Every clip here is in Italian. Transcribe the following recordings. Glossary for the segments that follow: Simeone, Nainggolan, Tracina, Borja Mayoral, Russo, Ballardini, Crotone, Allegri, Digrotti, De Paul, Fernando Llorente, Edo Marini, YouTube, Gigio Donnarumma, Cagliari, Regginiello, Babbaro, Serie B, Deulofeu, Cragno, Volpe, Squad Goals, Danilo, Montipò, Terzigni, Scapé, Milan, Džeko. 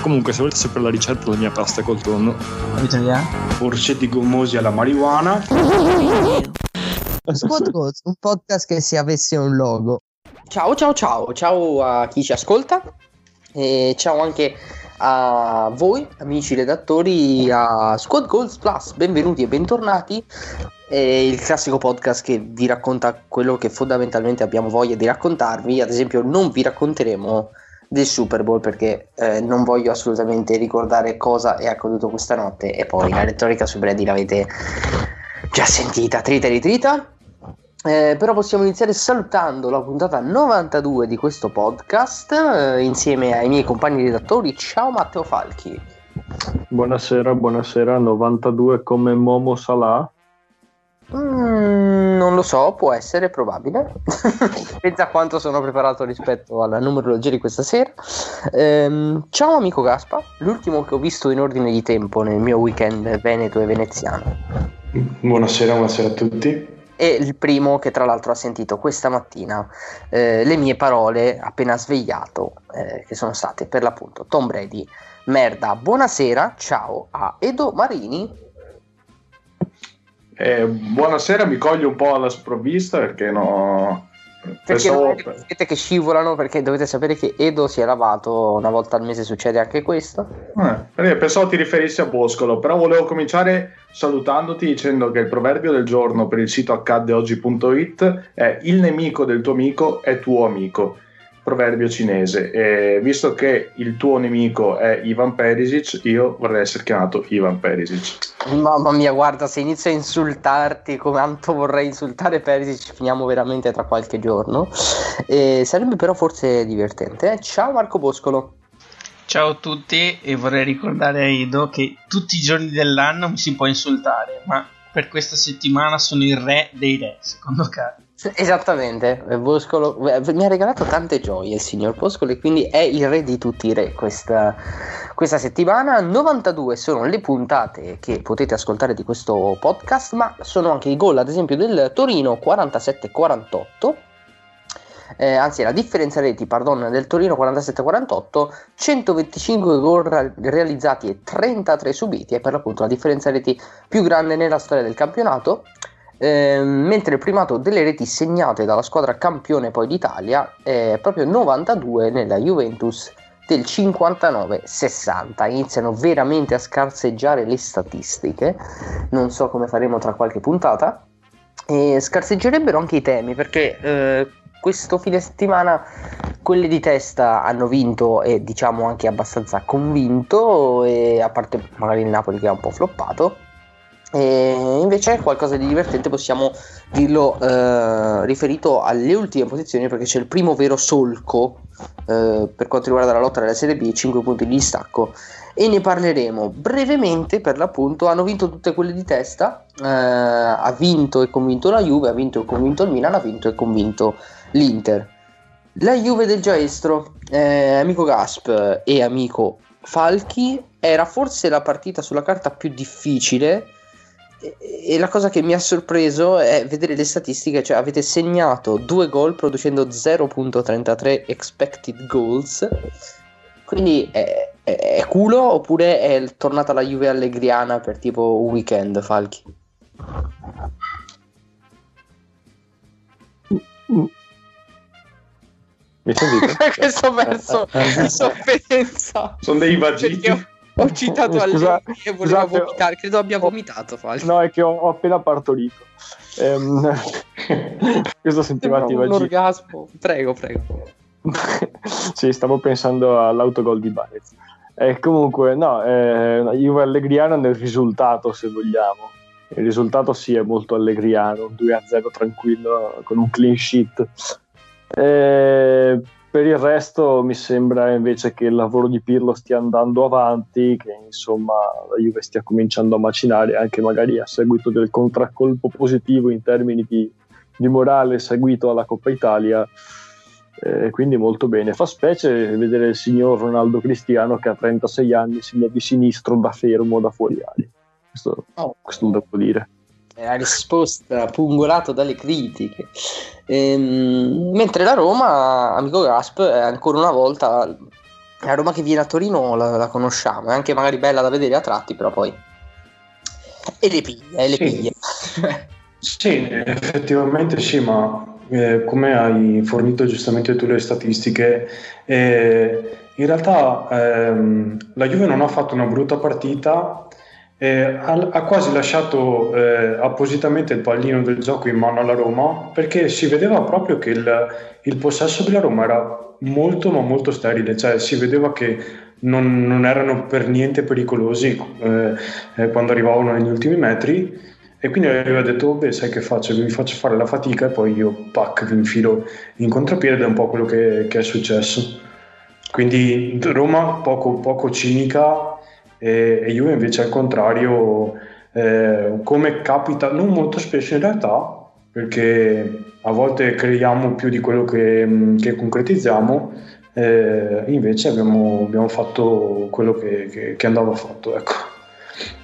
Comunque, se volete sapere la ricetta della mia pasta col tonno, porcetti gommosi alla marijuana. Squad Goals, un podcast che si avesse un logo. Ciao a chi ci ascolta e ciao anche a voi amici redattori a Squad Goals Plus, benvenuti e bentornati. È il classico podcast che vi racconta quello che fondamentalmente abbiamo voglia di raccontarvi. Ad esempio non vi racconteremo del Super Bowl perché non voglio assolutamente ricordare cosa è accaduto questa notte, e poi la retorica su Brady l'avete già sentita trita e ritrita, però possiamo iniziare salutando la puntata 92 di questo podcast insieme ai miei compagni redattori. Ciao Matteo Falchi. Buonasera, 92 come Momo Salah? Non lo so, può essere probabile. Pensa a quanto sono preparato rispetto alla numerologia di questa sera. Ciao amico Gaspa, l'ultimo che ho visto in ordine di tempo nel mio weekend veneto e veneziano. Buonasera a tutti. E il primo che tra l'altro ha sentito questa mattina le mie parole appena svegliato, che sono state per l'appunto Tom Brady, merda. Buonasera, ciao a Edo Marini. Buonasera, mi coglio un po' alla sprovvista perché vedete che scivolano, perché dovete sapere che Edo si è lavato una volta al mese, succede anche questo. Pensavo ti riferissi a Boscolo, però volevo cominciare salutandoti dicendo che il proverbio del giorno per il sito accaddeoggi.it è: il nemico del tuo amico è tuo amico, proverbio cinese, e visto che il tuo nemico è Ivan Perisic, io vorrei essere chiamato Ivan Perisic. Mamma mia, guarda, se inizio a insultarti come tanto vorrei insultare Perisic finiamo veramente tra qualche giorno, sarebbe però forse divertente. Ciao Marco Boscolo. Ciao a tutti, e vorrei ricordare a Edo che tutti i giorni dell'anno mi si può insultare, ma per questa settimana sono il re dei re, secondo Carlo. Esattamente, Boscolo mi ha regalato tante gioie il signor Boscolo, e quindi è il re di tutti i re questa settimana. 92 sono le puntate che potete ascoltare di questo podcast, ma sono anche i gol ad esempio del Torino 47-48, anzi la differenza reti del Torino 47-48, 125 gol realizzati e 33 subiti, è per l'appunto la differenza reti più grande nella storia del campionato. Mentre il primato delle reti segnate dalla squadra campione poi d'Italia è proprio 92 nella Juventus del 59-60. Iniziano veramente a scarseggiare le statistiche, non so come faremo tra qualche puntata, e scarseggerebbero anche i temi perché questo fine settimana quelle di testa hanno vinto, e diciamo anche abbastanza convinto, e a parte magari il Napoli che ha un po' floppato. E invece qualcosa di divertente possiamo dirlo riferito alle ultime posizioni, perché c'è il primo vero solco per quanto riguarda la lotta della Serie B, 5 punti di distacco, e ne parleremo brevemente. Per l'appunto hanno vinto tutte quelle di testa, ha vinto e convinto la Juve, ha vinto e convinto il Milan, ha vinto e convinto l'Inter. La Juve del Giaestro, amico Gasp e amico Falchi, era forse la partita sulla carta più difficile. E la cosa che mi ha sorpreso è vedere le statistiche, cioè avete segnato 2 gol producendo 0.33 expected goals, quindi è culo oppure è tornata la Juve allegriana per tipo un weekend, Falchi? Mi sentite? Questo verso di sofferenza. Sono dei vagiti. Ho citato Allegri e volevo vomitare, credo abbia vomitato Falchi. No, è che ho appena partorito. Questo sentiva un orgasmo. Prego. Sì, stavo pensando all'autogol di Baez. Comunque, no, Juve allegriano nel risultato, se vogliamo. Il risultato sì è molto allegriano, 2-0 tranquillo con un clean sheet. Per il resto mi sembra invece che il lavoro di Pirlo stia andando avanti, che insomma la Juve stia cominciando a macinare, anche magari a seguito del contraccolpo positivo in termini di morale seguito alla Coppa Italia, quindi molto bene. Fa specie vedere il signor Ronaldo Cristiano che a 36 anni segna di sinistro da fermo, da fuori aria. Questo lo devo dire. La risposta pungolato dalle critiche, mentre la Roma, amico Gasp, è ancora una volta la Roma che viene a Torino, la conosciamo, è anche magari bella da vedere a tratti, però poi e le piglia. Sì, effettivamente sì, ma come hai fornito giustamente tu le statistiche, in realtà la Juve non ha fatto una brutta partita. Ha quasi lasciato appositamente il pallino del gioco in mano alla Roma, perché si vedeva proprio che il possesso della Roma era molto ma molto sterile, cioè si vedeva che non erano per niente pericolosi quando arrivavano negli ultimi metri, e quindi aveva detto: beh, sai che faccio, vi faccio fare la fatica e poi io pac vi infilo in contropiede. Ed è un po' quello che è successo. Quindi Roma poco cinica, e Juve invece al contrario, come capita non molto spesso in realtà, perché a volte creiamo più di quello che concretizziamo, invece abbiamo fatto quello che andava fatto, ecco.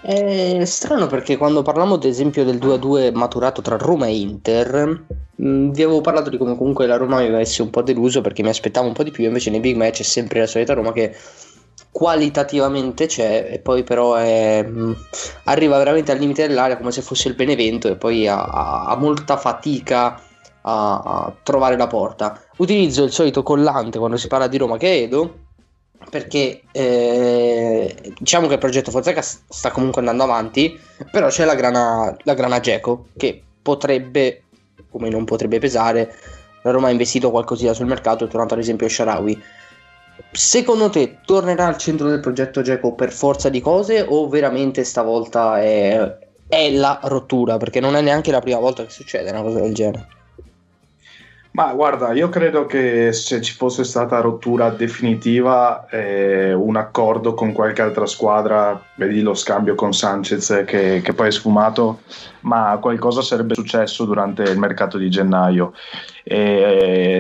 È strano, perché quando parlavamo ad esempio del 2-2 maturato tra Roma e Inter, vi avevo parlato di come comunque la Roma mi avesse un po' deluso, perché mi aspettavo un po' di più, invece nei big match è sempre la solita Roma che qualitativamente c'è, e poi però arriva veramente al limite dell'area, come se fosse il Benevento, e poi ha molta fatica a trovare la porta. Utilizzo il solito collante quando si parla di Roma, che è Edo, perché diciamo che il progetto Fonseca sta comunque andando avanti, però c'è la grana Džeko, che potrebbe, come non potrebbe pesare. La Roma ha investito qualcosina sul mercato, è tornato ad esempio Sharawi. Secondo te tornerà al centro del progetto Džeko per forza di cose, o veramente stavolta è la rottura? Perché non è neanche la prima volta che succede una cosa del genere. Ma guarda, io credo che se ci fosse stata rottura definitiva, un accordo con qualche altra squadra, vedi lo scambio con Sanchez che poi è sfumato, ma qualcosa sarebbe successo durante il mercato di gennaio.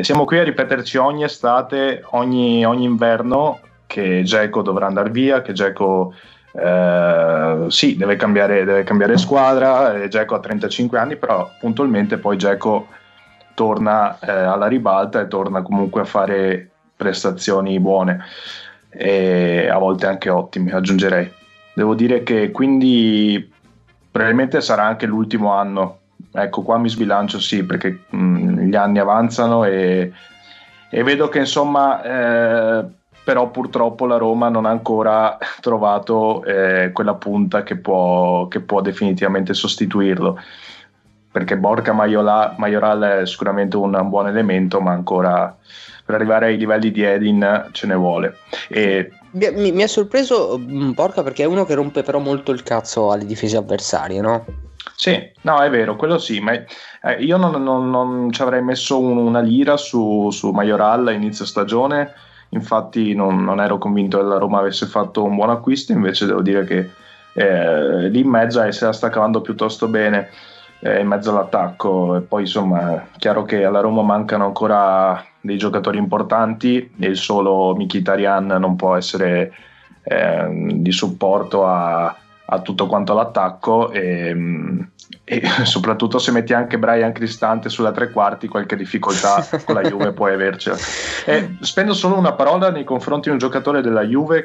Siamo qui a ripeterci ogni estate, ogni inverno, che Džeko dovrà andare via, che Džeko sì, deve cambiare squadra, Džeko ha 35 anni, però puntualmente poi Džeko torna alla ribalta e torna comunque a fare prestazioni buone, e a volte anche ottime, aggiungerei. Devo dire che quindi probabilmente sarà anche l'ultimo anno, ecco qua mi sbilancio, sì, perché gli anni avanzano e vedo che insomma però purtroppo la Roma non ha ancora trovato quella punta che può definitivamente sostituirlo, perché Borja Mayoral è sicuramente un buon elemento, ma ancora per arrivare ai livelli di Edin ce ne vuole. E mi ha sorpreso Borja, perché è uno che rompe però molto il cazzo alle difese avversarie, no? Sì, no, è vero, quello sì, ma io non ci avrei messo una lira su Mayoral a inizio stagione, infatti non ero convinto che la Roma avesse fatto un buon acquisto, invece devo dire che lì in mezzo se la sta cavando piuttosto bene, in mezzo all'attacco. E poi insomma è chiaro che alla Roma mancano ancora dei giocatori importanti, e il solo Mkhitaryan non può essere di supporto a tutto quanto l'attacco, e soprattutto se metti anche Bryan Cristante sulla tre quarti, qualche difficoltà con la Juve puoi avercela. Spendo solo una parola nei confronti di un giocatore della Juve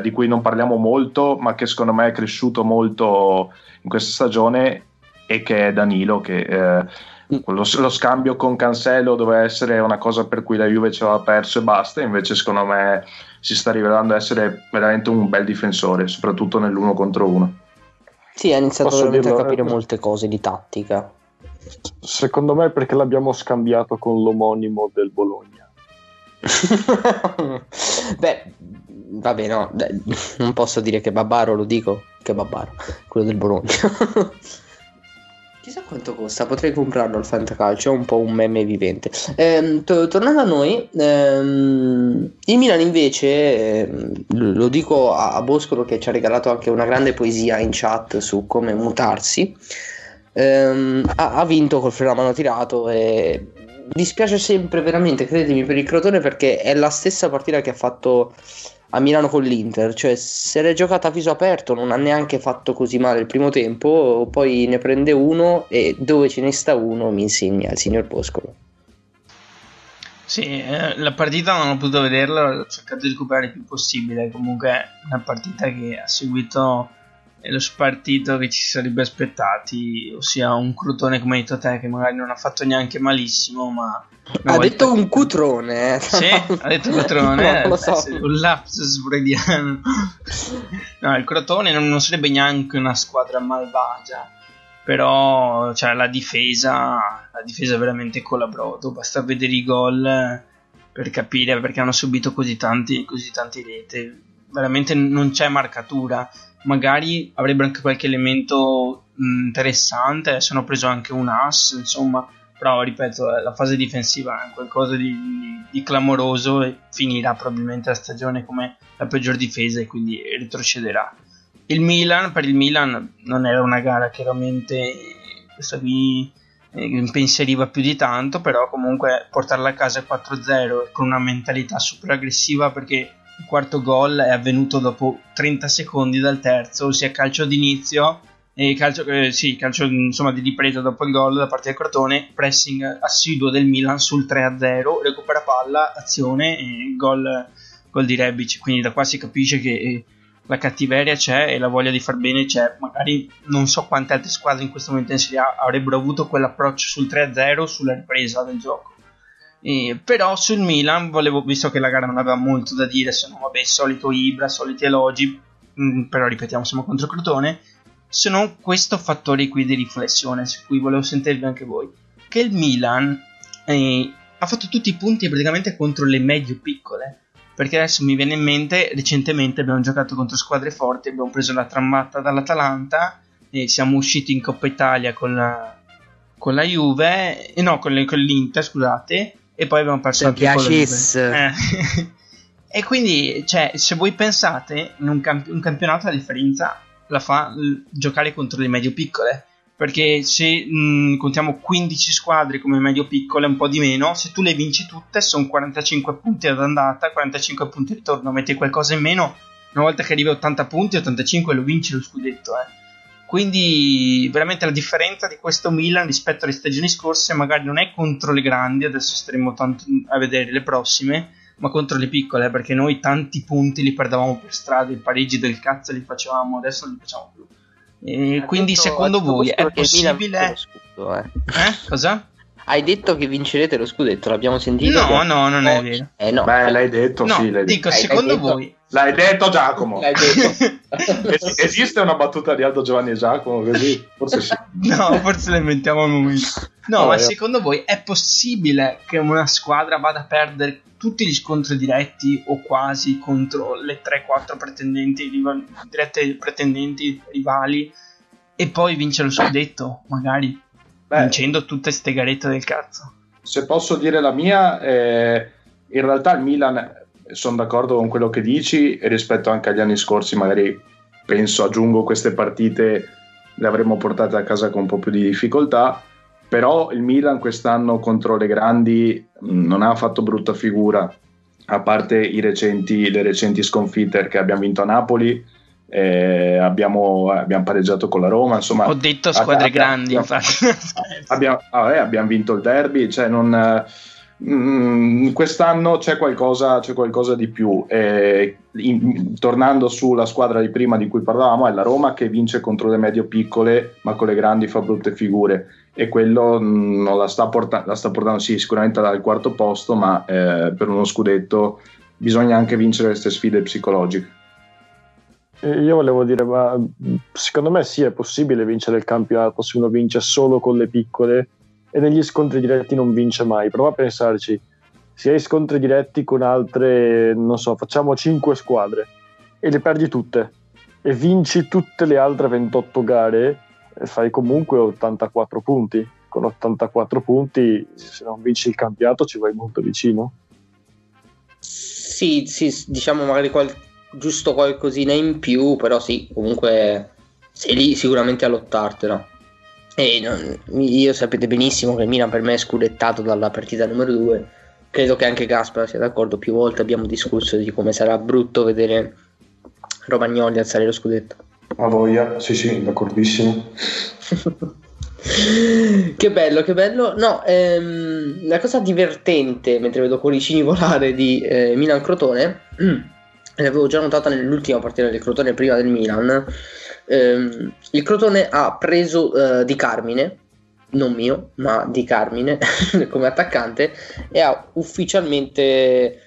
di cui non parliamo molto, ma che secondo me è cresciuto molto in questa stagione, e che è Danilo, che lo scambio con Cancelo doveva essere una cosa per cui la Juve ci aveva perso e basta, invece secondo me si sta rivelando essere veramente un bel difensore, soprattutto nell'1 contro 1. Sì, ha iniziato veramente a capire molte cose di tattica. Secondo me perché l'abbiamo scambiato con l'omonimo del Bologna. Beh, vabbè, no, non posso dire che Babbaro, lo dico, che Babbaro, quello del Bologna. Chissà quanto costa, potrei comprarlo al Fantacalcio, è un po' un meme vivente. Tornando a noi, il Milan invece, lo dico a Boscolo che ci ha regalato anche una grande poesia in chat su come mutarsi, ha vinto col freno a mano tirato e dispiace sempre veramente, credetemi, per il Crotone, perché è la stessa partita che ha fatto a Milano con l'Inter, cioè se l'è giocata a viso aperto, non ha neanche fatto così male il primo tempo, poi ne prende uno e dove ce ne sta uno mi insegna il signor Boscolo. Sì, la partita non ho potuto vederla, ho cercato di recuperare il più possibile, comunque è una partita che ha seguito lo spartito che ci sarebbe aspettati, ossia un Crotone, come hai detto te, che magari non ha fatto neanche malissimo, ma ha detto un Cutrone, sì, ha detto Cutrone, no, lo so, un lapsus freudiano. No, il Crotone non sarebbe neanche una squadra malvagia, però cioè, la difesa è veramente colabrodo, basta vedere i gol per capire perché hanno subito così tanti rete, veramente non c'è marcatura. Magari avrebbero anche qualche elemento interessante, adesso hanno preso anche un ass, insomma, però ripeto, la fase difensiva è qualcosa di clamoroso e finirà probabilmente la stagione come la peggior difesa e quindi retrocederà. Per il Milan non era una gara che veramente questa qui impensieriva più di tanto, però comunque portarla a casa 4-0 con una mentalità super aggressiva, perché il quarto gol è avvenuto dopo 30 secondi dal terzo, ossia calcio d'inizio e calcio insomma di ripresa dopo il gol da parte del Crotone, pressing assiduo del Milan sul 3-0, recupera palla, azione e gol di Rebic. Quindi da qua si capisce che la cattiveria c'è e la voglia di far bene c'è. Magari non so quante altre squadre in questo momento in Serie A avrebbero avuto quell'approccio sul 3-0 sulla ripresa del gioco. Però sul Milan visto che la gara non aveva molto da dire, se no vabbè, solito Ibra, soliti elogi, però ripetiamo, siamo contro Crotone, se non questo fattore qui di riflessione su cui volevo sentirvi anche voi, che il Milan ha fatto tutti i punti praticamente contro le medio piccole, perché adesso mi viene in mente recentemente abbiamo giocato contro squadre forti, abbiamo preso la tramvata dall'Atalanta e siamo usciti in Coppa Italia con la Juve, no, con l'Inter, scusate, e poi abbiamo perso anche con la Juve. E quindi, cioè, se voi pensate, in un campionato la differenza la fa giocare contro le medio piccole, perché se contiamo 15 squadre come medio piccole, un po' di meno, se tu le vinci tutte sono 45 punti ad andata, 45 punti al ritorno, metti qualcosa in meno, una volta che arrivi a 80 punti, 85 lo vinci lo scudetto, Quindi veramente la differenza di questo Milan rispetto alle stagioni scorse magari non è contro le grandi, adesso staremo tanto a vedere le prossime, ma contro le piccole, perché noi tanti punti li perdevamo per strada, i pareggi del cazzo li facevamo, adesso non li facciamo più. Quindi secondo voi è possibile... Scudo, Cosa? Hai detto che vincerete lo scudetto, l'abbiamo sentito? No, non è vero. No. Beh, l'hai detto, no, sì. L'hai dico, detto. Secondo l'hai voi... Detto. L'hai detto, Giacomo. L'hai detto. Esiste una battuta di Aldo Giovanni e Giacomo così? Forse sì. No, forse la inventiamo noi. No, ma secondo voi è possibile che una squadra vada a perdere tutti gli scontri diretti o quasi contro le 3-4 pretendenti rivali e poi vince lo scudetto, magari? Beh, vincendo tutte ste garette del cazzo. Se posso dire la mia, in realtà il Milan, sono d'accordo con quello che dici, e rispetto anche agli anni scorsi magari penso, aggiungo, queste partite le avremmo portate a casa con un po' più di difficoltà, però il Milan quest'anno contro le grandi non ha fatto brutta figura, a parte le recenti sconfitte che abbiamo vinto a Napoli. Abbiamo pareggiato con la Roma, insomma, ho detto squadre grandi, infatti. Abbiamo vinto il derby, cioè non, quest'anno c'è qualcosa di più. Tornando sulla squadra di prima di cui parlavamo, è la Roma che vince contro le medio piccole ma con le grandi fa brutte figure, e quello non la sta portando sì, sicuramente dal quarto posto, ma per uno scudetto bisogna anche vincere queste sfide psicologiche. Io volevo dire, ma secondo me sì, è possibile vincere il campionato se uno vince solo con le piccole e negli scontri diretti non vince mai. Prova a pensarci, se hai scontri diretti con altre, non so, facciamo 5 squadre e le perdi tutte e vinci tutte le altre 28 gare, fai comunque 84 punti. Con 84 punti, se non vinci il campionato, ci vai molto vicino. Sì, sì, diciamo magari giusto qualcosina in più, però sì, comunque sei lì sicuramente a lottartela. E io sapete benissimo che Milan per me è scudettato dalla partita numero 2. Credo che anche Gaspar sia d'accordo, più volte abbiamo discusso di come sarà brutto vedere Romagnoli alzare lo scudetto. A voglia, sì sì, d'accordissimo. Che bello, che bello. No, la cosa divertente mentre vedo cuoricini volare di Milan Crotone, l'avevo già notata nell'ultima partita del Crotone prima del Milan, il Crotone ha preso Di Carmine, non mio ma Di Carmine come attaccante, e ha ufficialmente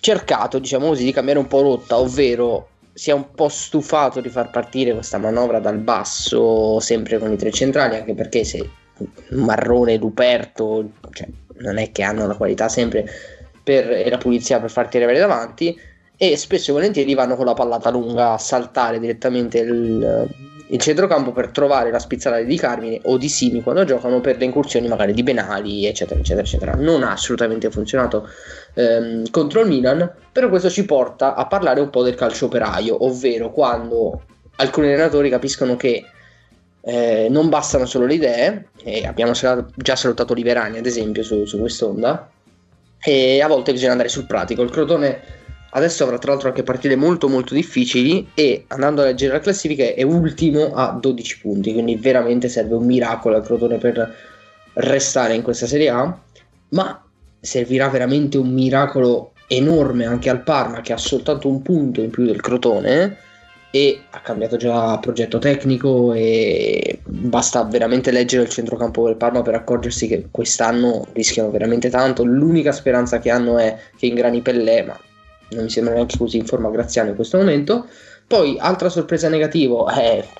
cercato, diciamo così, di cambiare un po' rotta, ovvero si è un po' stufato di far partire questa manovra dal basso sempre con i tre centrali, anche perché se Marrone e Ruperto, cioè, non è che hanno la qualità sempre e la pulizia per far tirare davanti, e spesso e volentieri vanno con la pallata lunga a saltare direttamente il centrocampo per trovare la spizzata di Carmine o di Simi quando giocano, per le incursioni magari di Benali eccetera eccetera eccetera. Non ha assolutamente funzionato contro il Milan, però questo ci porta a parlare un po' del calcio operaio, ovvero quando alcuni allenatori capiscono che non bastano solo le idee, e abbiamo già salutato Liverani ad esempio su quest'onda, e a volte bisogna andare sul pratico. Il Crotone adesso avrà tra l'altro anche partite molto molto difficili, e andando a leggere la classifica è ultimo a 12 punti, quindi veramente serve un miracolo al Crotone per restare in questa Serie A, ma servirà veramente un miracolo enorme anche al Parma, che ha soltanto un punto in più del Crotone e ha cambiato già progetto tecnico, e basta veramente leggere il centrocampo del Parma per accorgersi che quest'anno rischiano veramente tanto. L'unica speranza che hanno è che ingrani Pellè, ma non mi sembra neanche così in forma Graziano in questo momento. Poi altra sorpresa negativa,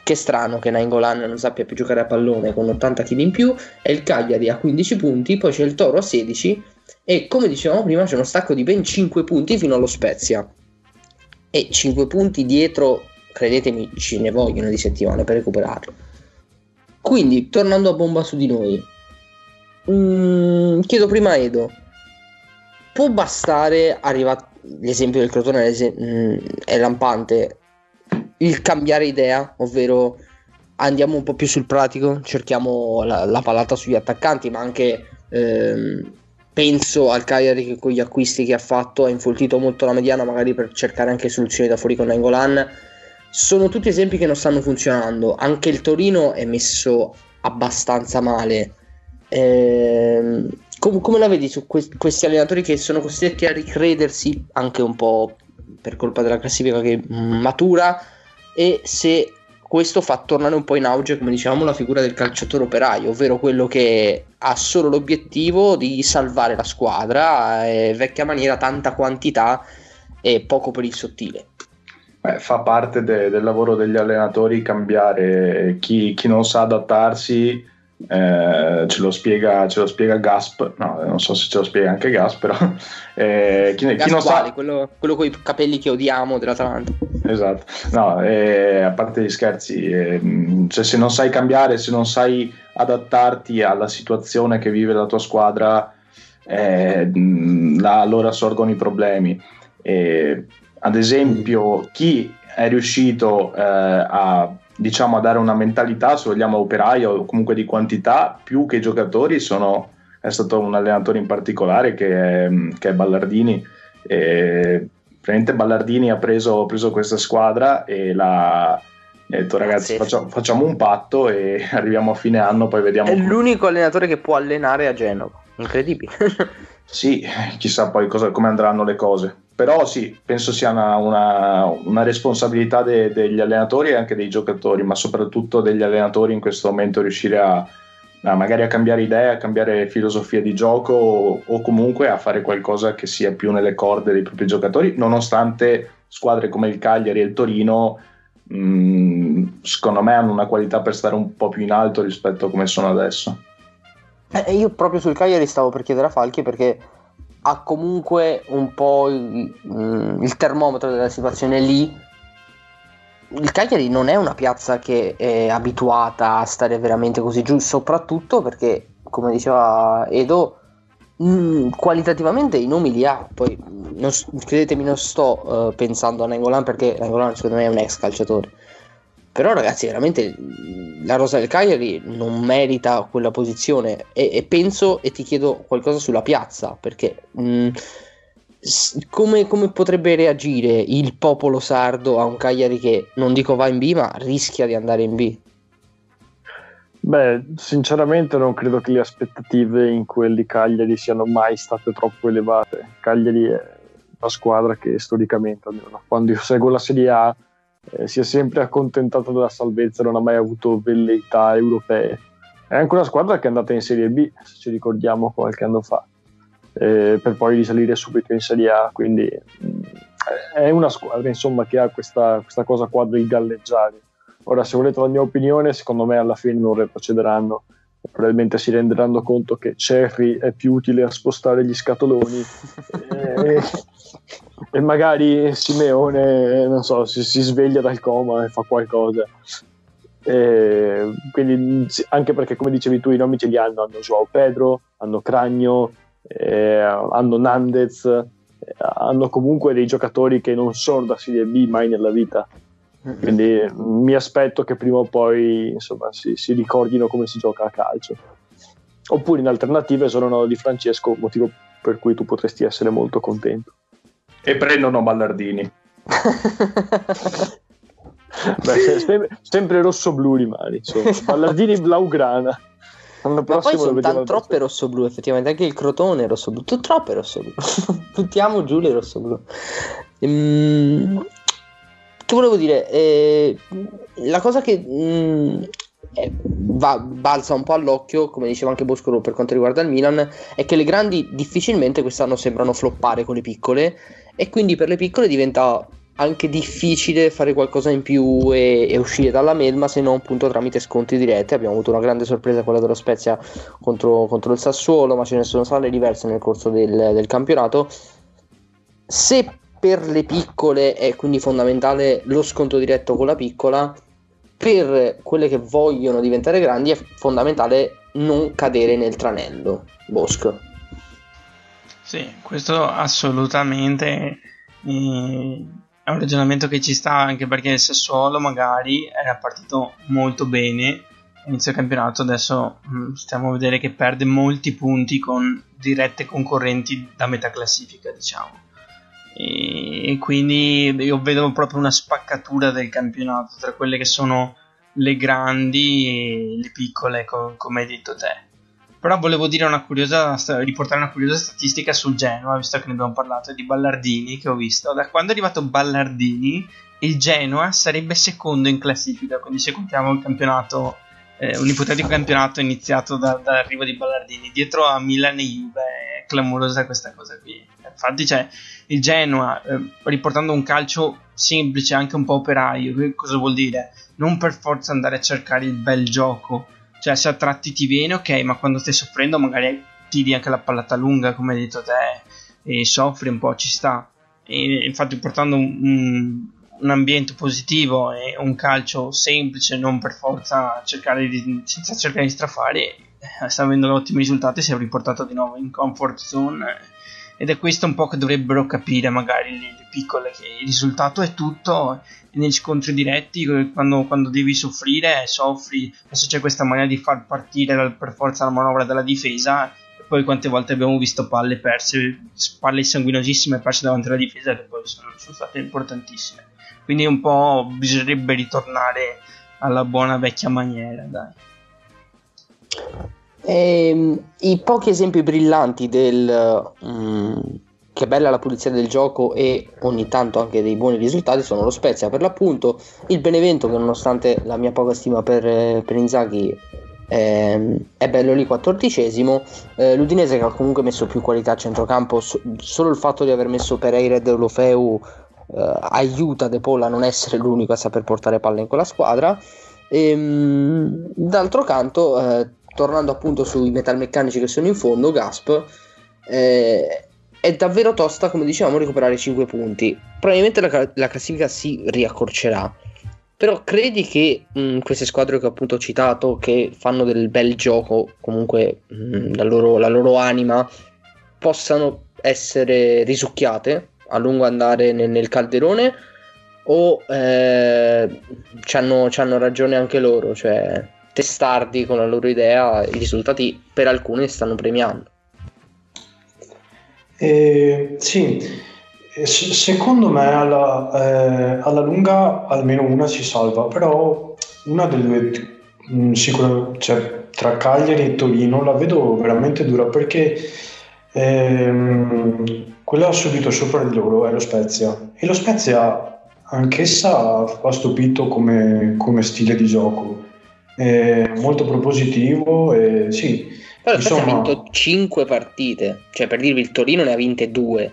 che strano che Nainggolan non sappia più giocare a pallone con 80 kg in più, è il Cagliari a 15 punti, poi c'è il Toro a 16 e, come dicevamo prima, c'è uno stacco di ben 5 punti fino allo Spezia, e 5 punti dietro, credetemi, ce ne vogliono di settimane per recuperarlo. Quindi, tornando a bomba su di noi, chiedo prima a Edo, può bastare arrivare? L'esempio del Crotone è lampante, il cambiare idea, ovvero andiamo un po' più sul pratico, cerchiamo la palata sugli attaccanti, ma anche penso al Cagliari che con gli acquisti che ha fatto ha infoltito molto la mediana, magari per cercare anche soluzioni da fuori con Nainggolan. Sono tutti esempi che non stanno funzionando. Anche il Torino è messo abbastanza male. Come la vedi su questi allenatori che sono costretti a ricredersi anche un po' per colpa della classifica che matura, e se questo fa tornare un po' in auge, come dicevamo, la figura del calciatore operaio, ovvero quello che ha solo l'obiettivo di salvare la squadra, vecchia maniera, tanta quantità e poco per il sottile? Fa parte del lavoro degli allenatori cambiare, chi non sa adattarsi. Ce lo spiega Gasp, no, non so se ce lo spiega anche Gasp, però chi non sa, quello con i capelli che odiamo dell'Atalanta, esatto, no, a parte gli scherzi, cioè, se non sai cambiare, se non sai adattarti alla situazione che vive la tua squadra, allora sorgono i problemi. Ad esempio, chi è riuscito a, diciamo, a dare una mentalità, se vogliamo, operaio o comunque di quantità più che giocatori, è stato un allenatore in particolare che è Ballardini. Praticamente Ballardini ha preso questa squadra e l'ha detto: ragazzi, facciamo un patto e arriviamo a fine anno, poi vediamo. È l'unico allenatore che può allenare a Genova, incredibile. Sì, chissà poi come andranno le cose, però sì, penso sia una responsabilità degli allenatori e anche dei giocatori, ma soprattutto degli allenatori in questo momento, riuscire a magari a cambiare idea, a cambiare filosofia di gioco, o comunque a fare qualcosa che sia più nelle corde dei propri giocatori, nonostante squadre come il Cagliari e il Torino secondo me hanno una qualità per stare un po' più in alto rispetto a come sono adesso. Io proprio sul Cagliari stavo per chiedere a Falchi, perché ha comunque un po' il termometro della situazione lì, il Cagliari non è una piazza che è abituata a stare veramente così giù, soprattutto perché, come diceva Edo, qualitativamente i nomi li ha. Poi credetemi, non sto pensando a Nainggolan, perché Nainggolan secondo me è un ex calciatore, però ragazzi veramente la rosa del Cagliari non merita quella posizione. E penso, e ti chiedo qualcosa sulla piazza, perché come potrebbe reagire il popolo sardo a un Cagliari che, non dico va in B, ma rischia di andare in B? Beh, sinceramente non credo che le aspettative in quel di Cagliari siano mai state troppo elevate. Cagliari è una squadra che storicamente, almeno quando io seguo la Serie A, si è sempre accontentata della salvezza, non ha mai avuto velleità europee. È anche una squadra che è andata in Serie B, se ci ricordiamo, qualche anno fa, per poi risalire subito in Serie A. Quindi è una squadra, insomma, che ha questa cosa qua del galleggiare. Ora, se volete la mia opinione, secondo me alla fine non retrocederanno, probabilmente si renderanno conto che Cerri è più utile a spostare gli scatoloni e magari Simeone, non so, si sveglia dal coma e fa qualcosa. Quindi, anche perché, come dicevi tu, i nomi ce li hanno João Pedro, hanno Cragno, hanno Nandez, hanno comunque dei giocatori che non sono da Serie B mai nella vita. Quindi mi aspetto che prima o poi, insomma, si ricordino come si gioca a calcio. Oppure in alternativa sono Di Francesco, motivo per cui tu potresti essere molto contento. E prendono Ballardini. Beh, sempre rosso-blu rimane, insomma. Ballardini blaugrana. Ma poi sono troppe rosso-blu, effettivamente, anche il Crotone è rosso-blu, troppe rosso-blu. Buttiamo giù le rosso-blu. Che volevo dire, la cosa che balza un po' all'occhio, come diceva anche Boscolo per quanto riguarda il Milan, è che le grandi difficilmente quest'anno sembrano floppare con le piccole, e quindi per le piccole diventa anche difficile fare qualcosa in più e uscire dalla melma, se non appunto tramite scontri diretti. Abbiamo avuto una grande sorpresa, quella dello Spezia contro il Sassuolo, ma ce ne sono state diverse nel corso del campionato. Se per le piccole è quindi fondamentale lo scontro diretto con la piccola, per quelle che vogliono diventare grandi è fondamentale non cadere nel tranello. Bosco. Sì, questo assolutamente è un ragionamento che ci sta, anche perché il Sassuolo magari era partito molto bene all'inizio del campionato, adesso stiamo a vedere che perde molti punti con dirette concorrenti da metà classifica, diciamo. E quindi io vedo proprio una spaccatura del campionato tra quelle che sono le grandi e le piccole, come hai detto te. Però volevo dire riportare una curiosa statistica sul Genoa, visto che ne abbiamo parlato, di Ballardini, che ho visto. Da quando è arrivato Ballardini, il Genoa sarebbe secondo in classifica, quindi se contiamo il campionato, un ipotetico campionato iniziato dall'arrivo di Ballardini, dietro a Milan e Juve. È clamorosa questa cosa qui. Infatti c'è il Genoa, riportando un calcio semplice, anche un po' operaio. Che cosa vuol dire? Non per forza andare a cercare il bel gioco, cioè se a tratti ti viene, ok, ma quando stai soffrendo magari tiri anche la pallata lunga, come hai detto te, e soffri un po', ci sta. E infatti portando un ambiente positivo e un calcio semplice, non per forza senza cercare di strafare, sta avendo ottimi risultati. Si è riportato di nuovo in comfort zone, ed è questo un po' che dovrebbero capire magari le piccole, che il risultato è tutto. Negli scontri diretti, quando devi soffrire, soffri. Adesso c'è questa mania di far partire per forza la manovra dalla difesa, e poi quante volte abbiamo visto palle perse, palle sanguinosissime perse davanti alla difesa, che poi sono state importantissime. Quindi un po' bisognerebbe ritornare alla buona vecchia maniera, dai. I pochi esempi brillanti del che bella la pulizia del gioco, e ogni tanto anche dei buoni risultati, sono lo Spezia per l'appunto, il Benevento, che nonostante la mia poca stima per Inzaghi è bello lì 14esimo, l'Udinese, che ha comunque messo più qualità a centrocampo. Solo il fatto di aver messo Pereira e Deulofeu aiuta De Paul a non essere l'unico a saper portare palle in quella squadra. D'altro canto, tornando appunto sui metalmeccanici che sono in fondo, Gasp, è davvero tosta, come dicevamo, recuperare 5 punti. Probabilmente la classifica si riaccorcerà, Però credi che queste squadre che appunto ho citato, che fanno del bel gioco, comunque la loro anima, possano essere risucchiate a lungo andare nel calderone, o c'hanno ragione anche loro, cioè testardi con la loro idea, i risultati per alcuni stanno premiando? Sì. Secondo me alla lunga almeno una si salva, però una delle due sicuramente, cioè tra Cagliari e Torino la vedo veramente dura, perché quella subito sopra di loro è lo Spezia, e lo Spezia anch'essa ha stupito come stile di gioco, è molto propositivo e sì. Però lo Spezia ha vinto 5 partite, cioè per dirvi il Torino ne ha vinte 2.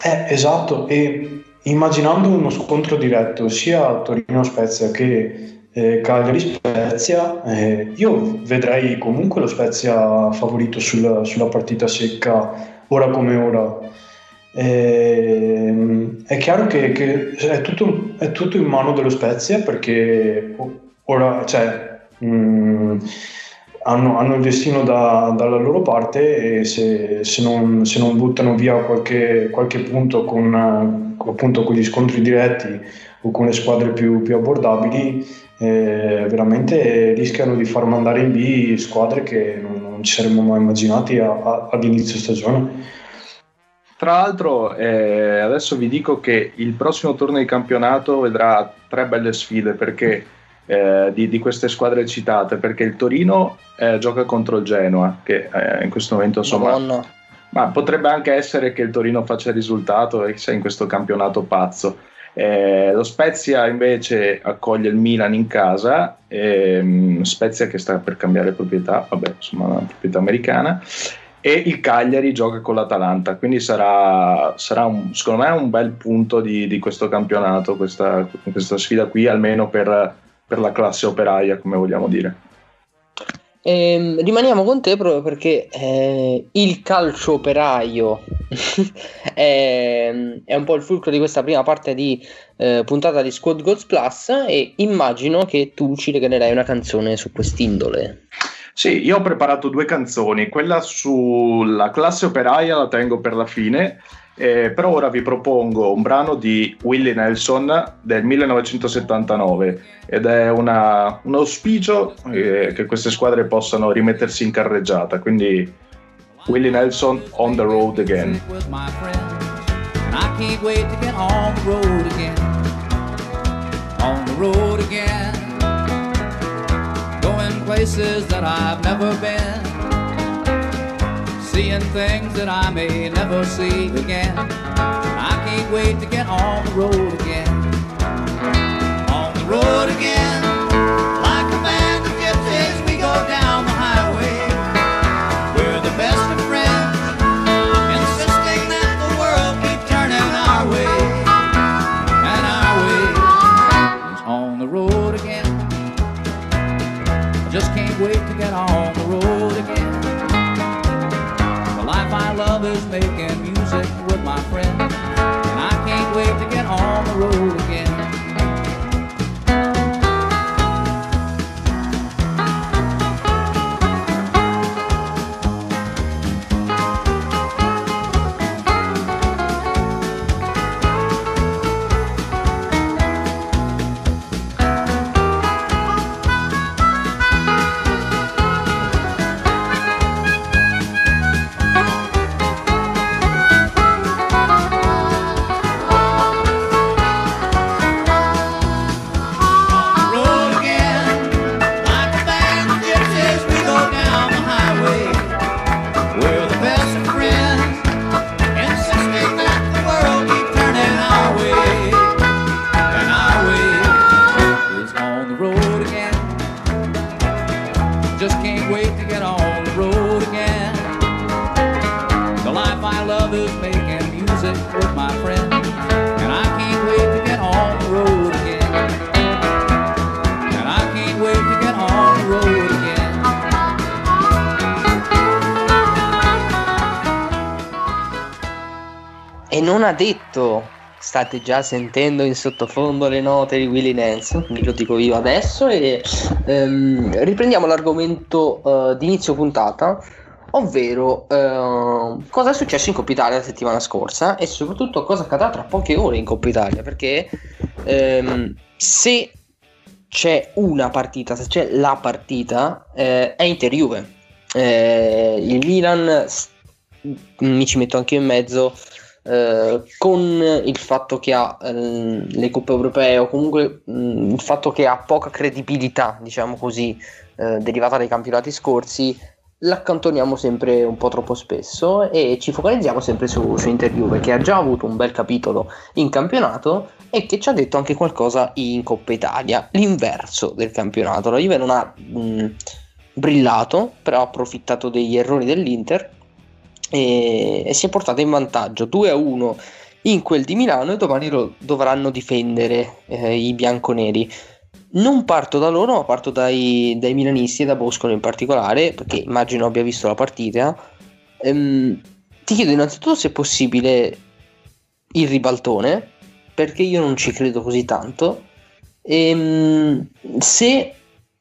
Esatto, e immaginando uno scontro diretto sia Torino-Spezia che Cagliari-Spezia, io vedrei comunque lo Spezia favorito sulla partita secca, ora come ora. È chiaro che è tutto in mano dello Spezia, perché ora hanno il destino dalla loro parte, e se non buttano via qualche punto con gli scontri diretti o con le squadre più abbordabili, veramente rischiano di far mandare in B squadre che non ci saremmo mai immaginati ad inizio stagione. Tra l'altro adesso vi dico che il prossimo turno di campionato vedrà 3 belle sfide, perché di queste squadre citate, perché il Torino gioca contro il Genoa, che in questo momento insomma, Madonna. Ma potrebbe anche essere che il Torino faccia il risultato e sia in questo campionato pazzo. Lo Spezia invece accoglie il Milan in casa, Spezia che sta per cambiare proprietà, vabbè, insomma una proprietà americana, e il Cagliari gioca con l'Atalanta, quindi sarà secondo me un bel punto di questo campionato, questa sfida qui, almeno per la classe operaia, come vogliamo dire. Rimaniamo con te proprio perché il calcio operaio è un po' il fulcro di questa prima parte di puntata di Squad Goals Plus, e immagino che tu ci regalerai una canzone su quest'indole. Sì, io ho preparato 2 canzoni, quella sulla classe operaia la tengo per la fine. Però ora vi propongo un brano di Willie Nelson del 1979, ed è un auspicio che queste squadre possano rimettersi in carreggiata, quindi Willie Nelson, On the Road Again. I can't wait to get on the road again, on the road again, going places that I've never been, seeing things that I may never see again. I can't wait to get on the road again, on the road again. Like a band of gypsies we go down the highway. We're the best of friends, insisting that the world keep turning our way, and our way is on the road again. I just can't wait to get on the road again. My love is making music with my friend, and I can't wait to get on the road again. state già sentendo in sottofondo le note di Willy Nance, quindi lo dico io adesso, e riprendiamo l'argomento di inizio puntata, ovvero cosa è successo in Coppa Italia la settimana scorsa e soprattutto cosa accadrà tra poche ore in Coppa Italia, perché se c'è una partita, se c'è la partita, è Inter-Juve. Il Milan, mi ci metto anche in mezzo, con il fatto che ha le coppe europee, o comunque il fatto che ha poca credibilità, diciamo così, derivata dai campionati scorsi, l'accantoniamo sempre un po' troppo spesso e ci focalizziamo sempre su Inter-Juve, che ha già avuto un bel capitolo in campionato e che ci ha detto anche qualcosa in Coppa Italia, l'inverso del campionato. La Juve non ha brillato, però ha approfittato degli errori dell'Inter e si è portata in vantaggio 2-1 in quel di Milano, e domani lo dovranno difendere i bianconeri. Non parto da loro, ma parto dai milanisti e da Boscolo in particolare, perché immagino abbia visto la partita. Ti chiedo innanzitutto se è possibile il ribaltone, perché io non ci credo così tanto. Se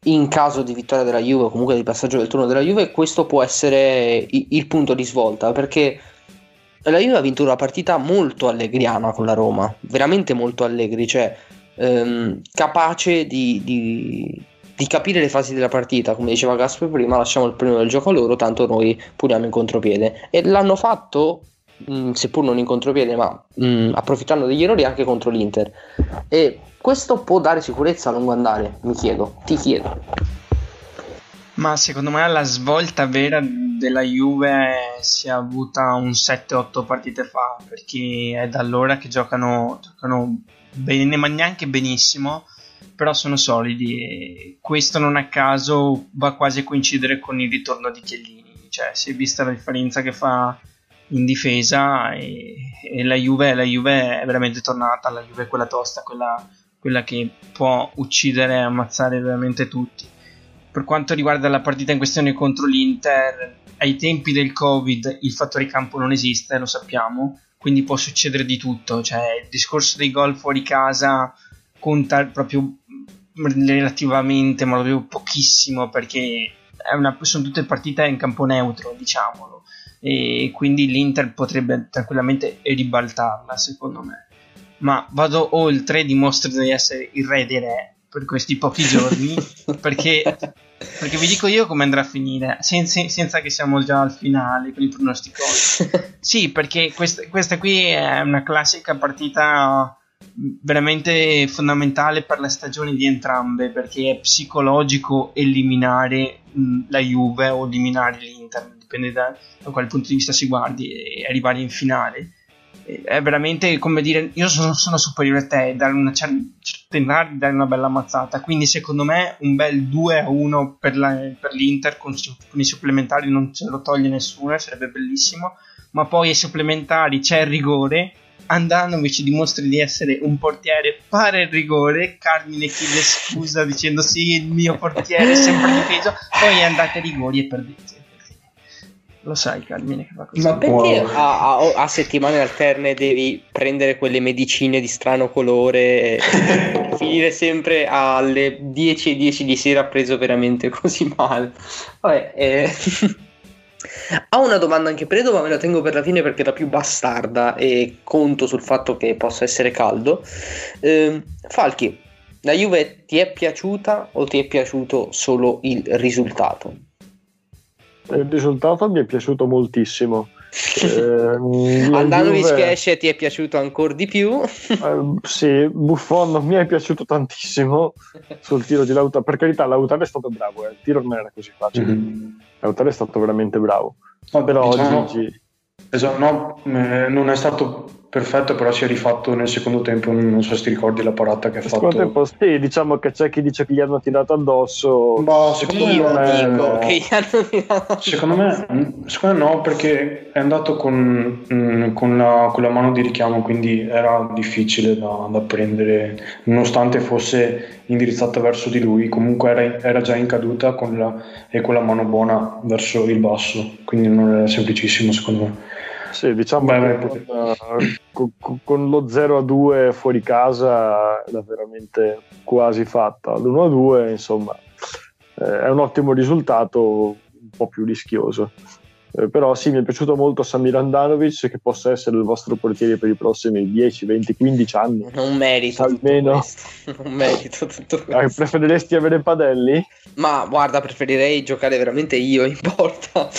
in caso di vittoria della Juve, o comunque di passaggio del turno della Juve, questo può essere il punto di svolta, perché la Juve ha vinto una partita molto allegriana con la Roma, veramente molto allegri, cioè capace di capire le fasi della partita. Come diceva Gasper prima, lasciamo il premio del gioco a loro, tanto noi puriamo in contropiede, e l'hanno fatto, seppur non in contropiede, ma approfittando degli errori anche contro l'Inter, e questo può dare sicurezza a lungo andare, mi chiedo, ti chiedo. Ma secondo me la svolta vera della Juve si è avuta un 7-8 partite fa, perché è da allora che giocano bene, ma neanche benissimo, però sono solidi, e questo non a caso va quasi a coincidere con il ritorno di Chiellini, cioè si è vista la differenza che fa in difesa, e la Juve è veramente tornata, la Juve è quella tosta, quella che può uccidere e ammazzare veramente tutti. Per quanto riguarda la partita in questione contro l'Inter, ai tempi del Covid il fattore campo non esiste, lo sappiamo, quindi può succedere di tutto, cioè il discorso dei gol fuori casa conta proprio relativamente, ma proprio pochissimo, perché sono tutte partite in campo neutro, diciamolo, e quindi l'Inter potrebbe tranquillamente ribaltarla, secondo me. Ma vado oltre, dimostro di essere il re dei re per questi pochi giorni, perché vi dico io come andrà a finire, senza che siamo già al finale con i pronosticoni. Sì, perché questa qui è una classica partita veramente fondamentale per la stagione di entrambe, perché è psicologico eliminare la Juve o eliminare l'Inter, dipende da quale punto di vista si guardi, e arrivare in finale è veramente come dire: io sono superiore a te, tentare di dare una bella ammazzata. Quindi secondo me un bel 2-1 per l'Inter con i supplementari, non ce lo toglie nessuno, sarebbe bellissimo, ma poi ai supplementari c'è il rigore, Handanović dimostri di essere un portiere, pare il rigore, Carmine chiede scusa dicendo sì, il mio portiere è sempre difeso, poi andate a rigori e perdete. Lo sai Carmine che fa così. Ma perché a settimane alterne devi prendere quelle medicine di strano colore e finire sempre alle 10:10 di sera preso veramente così male? Vabbè, ho una domanda anche per Edo, ma me la tengo per la fine perché è la più bastarda e conto sul fatto che possa essere caldo. Falchi, la Juve ti è piaciuta o ti è piaciuto solo il risultato? Il risultato mi è piaciuto moltissimo. Handanović che esce ti è piaciuto ancora di più? Sì, Buffon non mi è piaciuto tantissimo sul tiro di Lautaro. Per carità, Lautaro è stato bravo, il tiro non era così facile. Mm-hmm. Lautaro è stato veramente bravo. No, però Gigi... esatto, no, non è stato perfetto, però si è rifatto nel secondo tempo, non so se ti ricordi la parata che ha fatto. Tempo, sì, diciamo che c'è chi dice che gli hanno tirato addosso. Ma secondo me no, perché è andato con la mano di richiamo, quindi era difficile da prendere, nonostante fosse indirizzata verso di lui, comunque era già in caduta e con la mano buona verso il basso, quindi non era semplicissimo secondo me. Sì, diciamo con lo 0-2 fuori casa era veramente quasi fatta. L'1-2, insomma, è un ottimo risultato, un po' più rischioso. Però sì, mi è piaciuto molto Samir Handanović, che possa essere il vostro portiere per i prossimi 10, 20, 15 anni. Non merito almeno tutto questo. Non merito tutto questo. Preferiresti avere Padelli? Ma guarda, preferirei giocare veramente io in porta.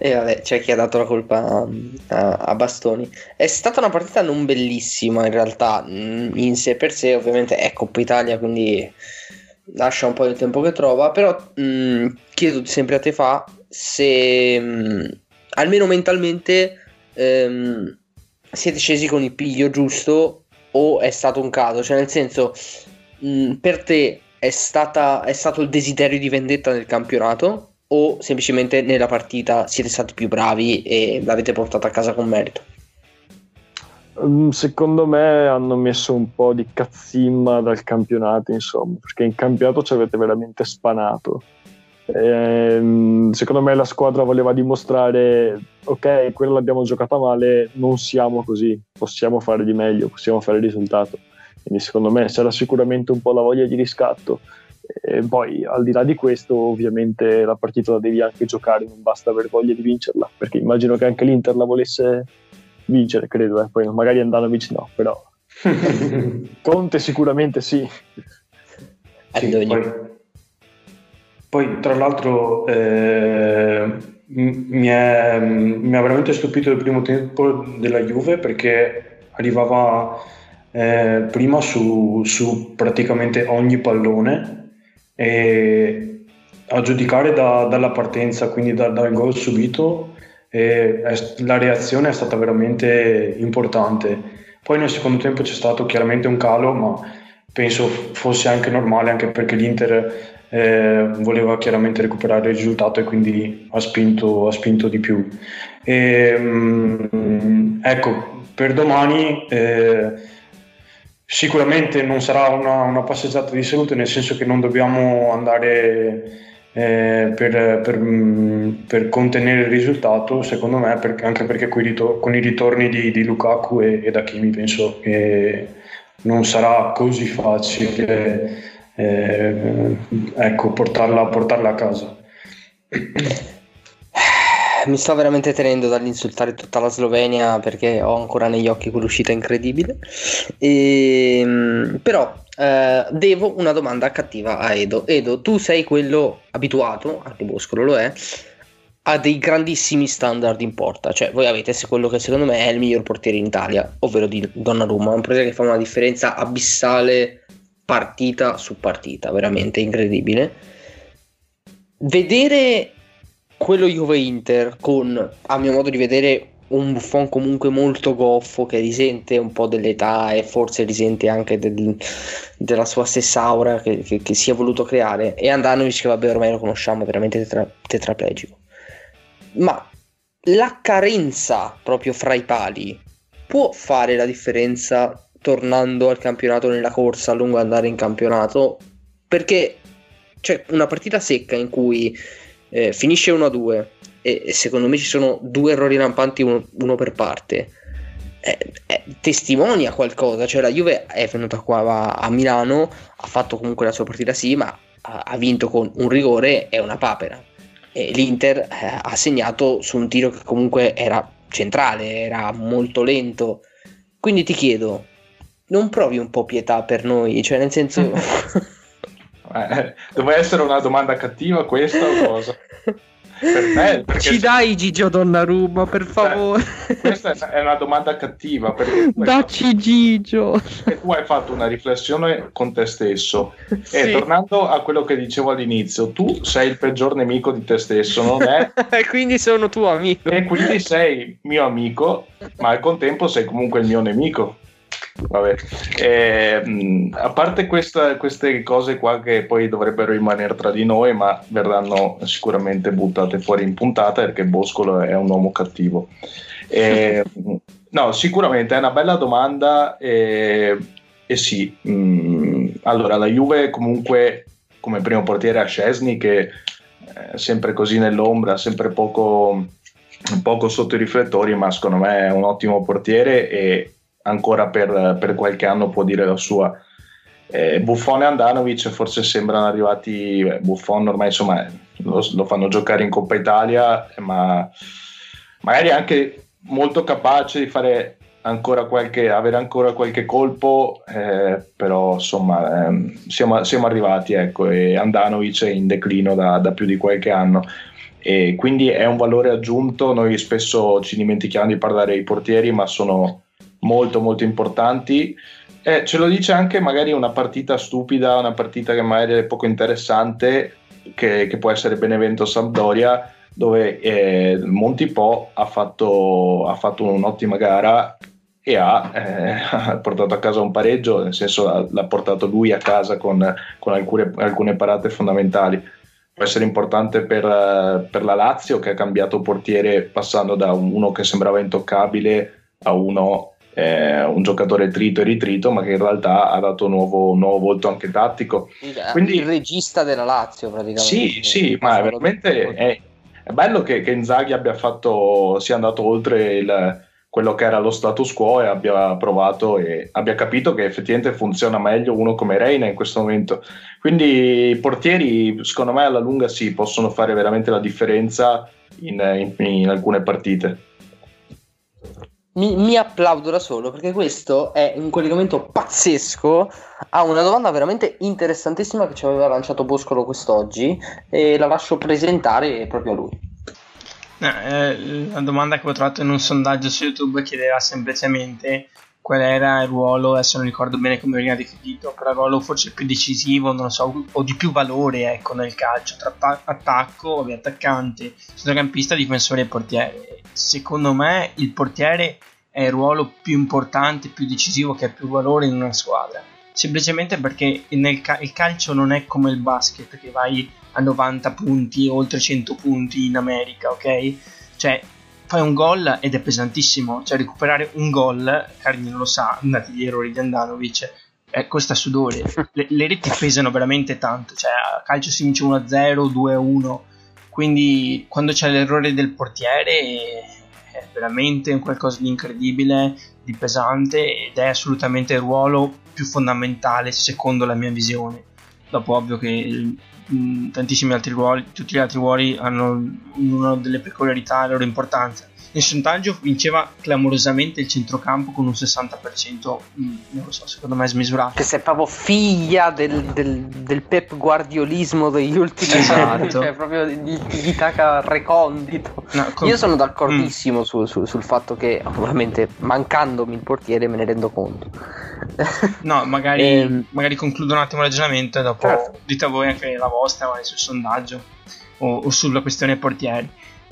E vabbè, c'è chi ha dato la colpa a Bastoni. È stata una partita non bellissima in realtà, in sé per sé. Ovviamente è Coppa Italia, quindi lascia un po' il tempo che trova. Però chiedo sempre a te, Fa, se almeno mentalmente siete scesi con il piglio giusto o è stato un caso. Cioè, nel senso, per te è stato il desiderio di vendetta nel campionato o semplicemente nella partita siete stati più bravi e l'avete portata a casa con merito? Secondo me hanno messo un po' di cazzimma dal campionato, insomma, perché in campionato ci avete veramente spanato. Secondo me la squadra voleva dimostrare: ok, quella l'abbiamo giocata male, non siamo così, possiamo fare di meglio, possiamo fare il risultato. Quindi secondo me c'era sicuramente un po' la voglia di riscatto. E poi al di là di questo, ovviamente la partita la devi anche giocare, non basta aver voglia di vincerla, perché immagino che anche l'Inter la volesse vincere, credo, poi magari Handanović no, però Conte sicuramente sì poi tra l'altro mi ha veramente stupito il primo tempo della Juve, perché arrivava prima su praticamente ogni pallone, e a giudicare dalla partenza, quindi dal gol subito, la reazione è stata veramente importante. Poi nel secondo tempo c'è stato chiaramente un calo, ma penso fosse anche normale, anche perché l'Inter voleva chiaramente recuperare il risultato e quindi ha spinto di più. Ecco, per domani sicuramente non sarà una passeggiata di salute, nel senso che non dobbiamo andare per contenere il risultato, secondo me, anche perché con i ritorni di Lukaku e da Kimi penso che non sarà così facile portarla a casa. Mi sto veramente tenendo dall'insultare tutta la Slovenia, perché ho ancora negli occhi quell'uscita incredibile. Però devo una domanda cattiva a Edo. Edo, tu sei quello abituato, anche Boscolo lo è, a dei grandissimi standard in porta. Cioè, voi avete quello che secondo me è il miglior portiere in Italia, ovvero di Donnarumma, un portiere che fa una differenza abissale partita su partita, veramente incredibile. Vedere quello Juve-Inter con, a mio modo di vedere, un Buffon comunque molto goffo, che risente un po' dell'età e forse risente anche della sua stessa aura che si è voluto creare, e Handanović che vabbè ormai lo conosciamo, veramente tetraplegico. Ma la carenza proprio fra i pali può fare la differenza tornando al campionato, nella corsa a lungo andare in campionato? Perché c'è una partita secca in cui finisce 1-2 e secondo me ci sono due errori rampanti, uno per parte, testimonia qualcosa. Cioè, la Juve è venuta qua a Milano, ha fatto comunque la sua partita, sì, ma ha vinto con un rigore e una papera, e l'Inter ha segnato su un tiro che comunque era centrale, era molto lento. Quindi ti chiedo, non provi un po' pietà per noi? Cioè, nel senso doveva essere una domanda cattiva questa o cosa? Per me, perché ci dai Gigio Donnarumma, per favore. Questa è una domanda cattiva, perché dacci Gigio. E tu hai fatto una riflessione con te stesso. Sì. E tornando a quello che dicevo all'inizio, tu sei il peggior nemico di te stesso, non è? E quindi sono tuo amico. E quindi sei mio amico, ma al contempo sei comunque il mio nemico. Vabbè. A parte queste cose qua che poi dovrebbero rimanere tra di noi, ma verranno sicuramente buttate fuori in puntata, perché Boscolo è un uomo cattivo. No, sicuramente è una bella domanda. E sì, allora la Juve comunque come primo portiere ha Szczęsny, che è sempre così nell'ombra, sempre poco un poco sotto i riflettori, ma secondo me è un ottimo portiere e ancora per qualche anno può dire la sua. Buffon e Handanović forse sembrano arrivati, Buffon ormai insomma lo fanno giocare in Coppa Italia, ma magari anche molto capace di fare ancora avere ancora qualche colpo, però insomma siamo arrivati, ecco, e Handanović è in declino da più di qualche anno e quindi è un valore aggiunto. Noi spesso ci dimentichiamo di parlare ai portieri, ma sono molto molto importanti. Ce lo dice anche magari una partita stupida, una partita che magari è poco interessante, che può essere Benevento-Sampdoria, dove Montipò ha fatto un'ottima gara e ha portato a casa un pareggio, nel senso l'ha portato lui a casa con alcune parate fondamentali. Può essere importante per la Lazio, che ha cambiato portiere passando da uno che sembrava intoccabile a un giocatore trito e ritrito, ma che in realtà ha dato un nuovo volto anche tattico. Quindi, il regista della Lazio praticamente. Sì, ma veramente è bello che Inzaghi sia andato oltre quello che era lo status quo e abbia provato e abbia capito che effettivamente funziona meglio uno come Reina in questo momento. Quindi i portieri secondo me alla lunga sì, possono fare veramente la differenza in alcune partite. Mi applaudo da solo, perché questo è un collegamento pazzesco a una domanda veramente interessantissima che ci aveva lanciato Boscolo quest'oggi, e la lascio presentare proprio a lui. La domanda che avevo trovato in un sondaggio su YouTube chiedeva semplicemente qual era il ruolo, adesso non ricordo bene come veniva definito, però il ruolo forse più decisivo, non lo so, o di più valore, ecco, nel calcio, tra attacco, attaccante, centrocampista, difensore e portiere. Secondo me il portiere è il ruolo più importante, più decisivo, che ha più valore in una squadra, semplicemente perché il calcio non è come il basket, che vai a 90 punti, oltre 100 punti in America, ok? Cioè fai un gol ed è pesantissimo, cioè recuperare un gol, Carmine lo sa, andati gli errori di Handanović, costa sudore, le reti pesano veramente tanto, cioè a calcio si vince 1-0, 2-1, quindi quando c'è l'errore del portiere è veramente un qualcosa di incredibile, di pesante, ed è assolutamente il ruolo più fondamentale secondo la mia visione. Dopo ovvio che tantissimi altri ruoli, tutti gli altri ruoli hanno delle peculiarità, la loro importanza. Il sondaggio vinceva clamorosamente il centrocampo con un 60%, non lo so, secondo me è smisurato. Che sei proprio figlia del Pep Guardiolismo degli ultimi anni, cioè proprio gli tacca recondito. Io sono d'accordissimo sul fatto che ovviamente mancandomi il portiere me ne rendo conto. No, magari concludo un attimo il ragionamento e dopo dite a voi anche la vostra, magari sul sondaggio o sulla questione portieri.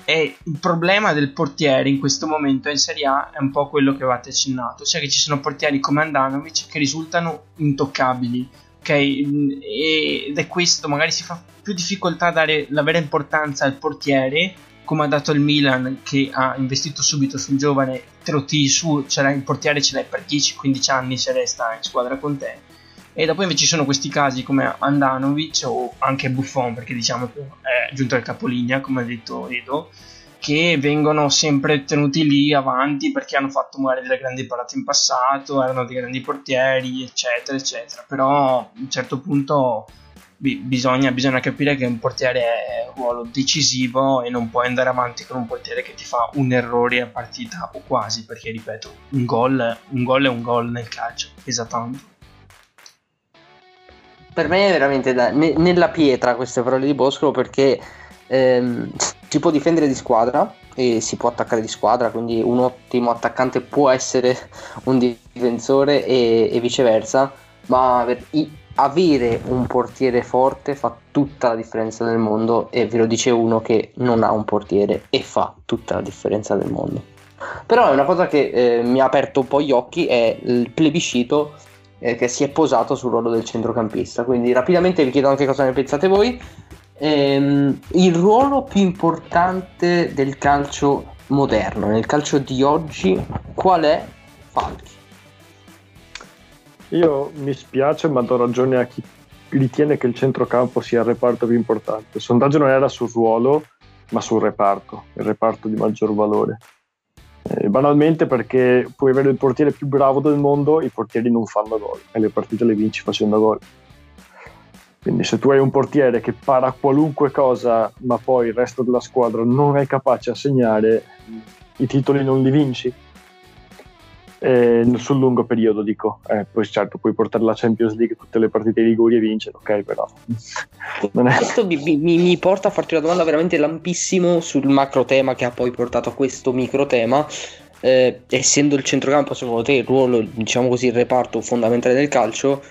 E il problema del portiere in questo momento in Serie A è un po' quello che avevate accennato, cioè che ci sono portieri come Handanović che risultano intoccabili, ok? Ed è questo, magari si fa più difficoltà a dare la vera importanza al portiere, come ha dato il Milan, che ha investito subito sul giovane, te lo tiri su, il portiere ce l'hai per 10-15 anni se resta in squadra con te. E dopo invece ci sono questi casi come Handanović o anche Buffon, perché diciamo che è giunto al capolinea, come ha detto Edo, che vengono sempre tenuti lì avanti perché hanno fatto magari delle grandi parate in passato, erano dei grandi portieri, eccetera eccetera. Però a un certo punto bisogna capire che un portiere è un ruolo decisivo e non puoi andare avanti con un portiere che ti fa un errore a partita o quasi, perché ripeto, un gol è un gol nel calcio, pesa tanto. Per me è veramente nella pietra queste parole di Boscolo, perché si può difendere di squadra e si può attaccare di squadra, quindi un ottimo attaccante può essere un difensore e viceversa, ma avere un portiere forte fa tutta la differenza del mondo, e ve lo dice uno che non ha un portiere e fa tutta la differenza del mondo. Però è una cosa che mi ha aperto un po' gli occhi, è il plebiscito che si è posato sul ruolo del centrocampista. Quindi rapidamente vi chiedo anche cosa ne pensate voi. Il ruolo più importante del calcio moderno, nel calcio di oggi, qual è? Falchi. Io mi spiace, ma do ragione a chi ritiene che il centrocampo sia il reparto più importante. Il sondaggio non era sul ruolo, ma sul reparto, il reparto di maggior valore. Banalmente perché puoi avere il portiere più bravo del mondo, i portieri non fanno gol e le partite le vinci facendo gol. Quindi se tu hai un portiere che para qualunque cosa ma poi il resto della squadra non è capace a segnare, i titoli non li vinci, sul lungo periodo dico. Poi certo puoi portare la Champions League, tutte le partite ai rigori e vincere, ok, però non è... Questo mi porta a farti una domanda veramente lampissimo sul macro tema che ha poi portato a questo micro tema. Essendo il centrocampo, secondo te, il ruolo, diciamo così, il reparto fondamentale del calcio,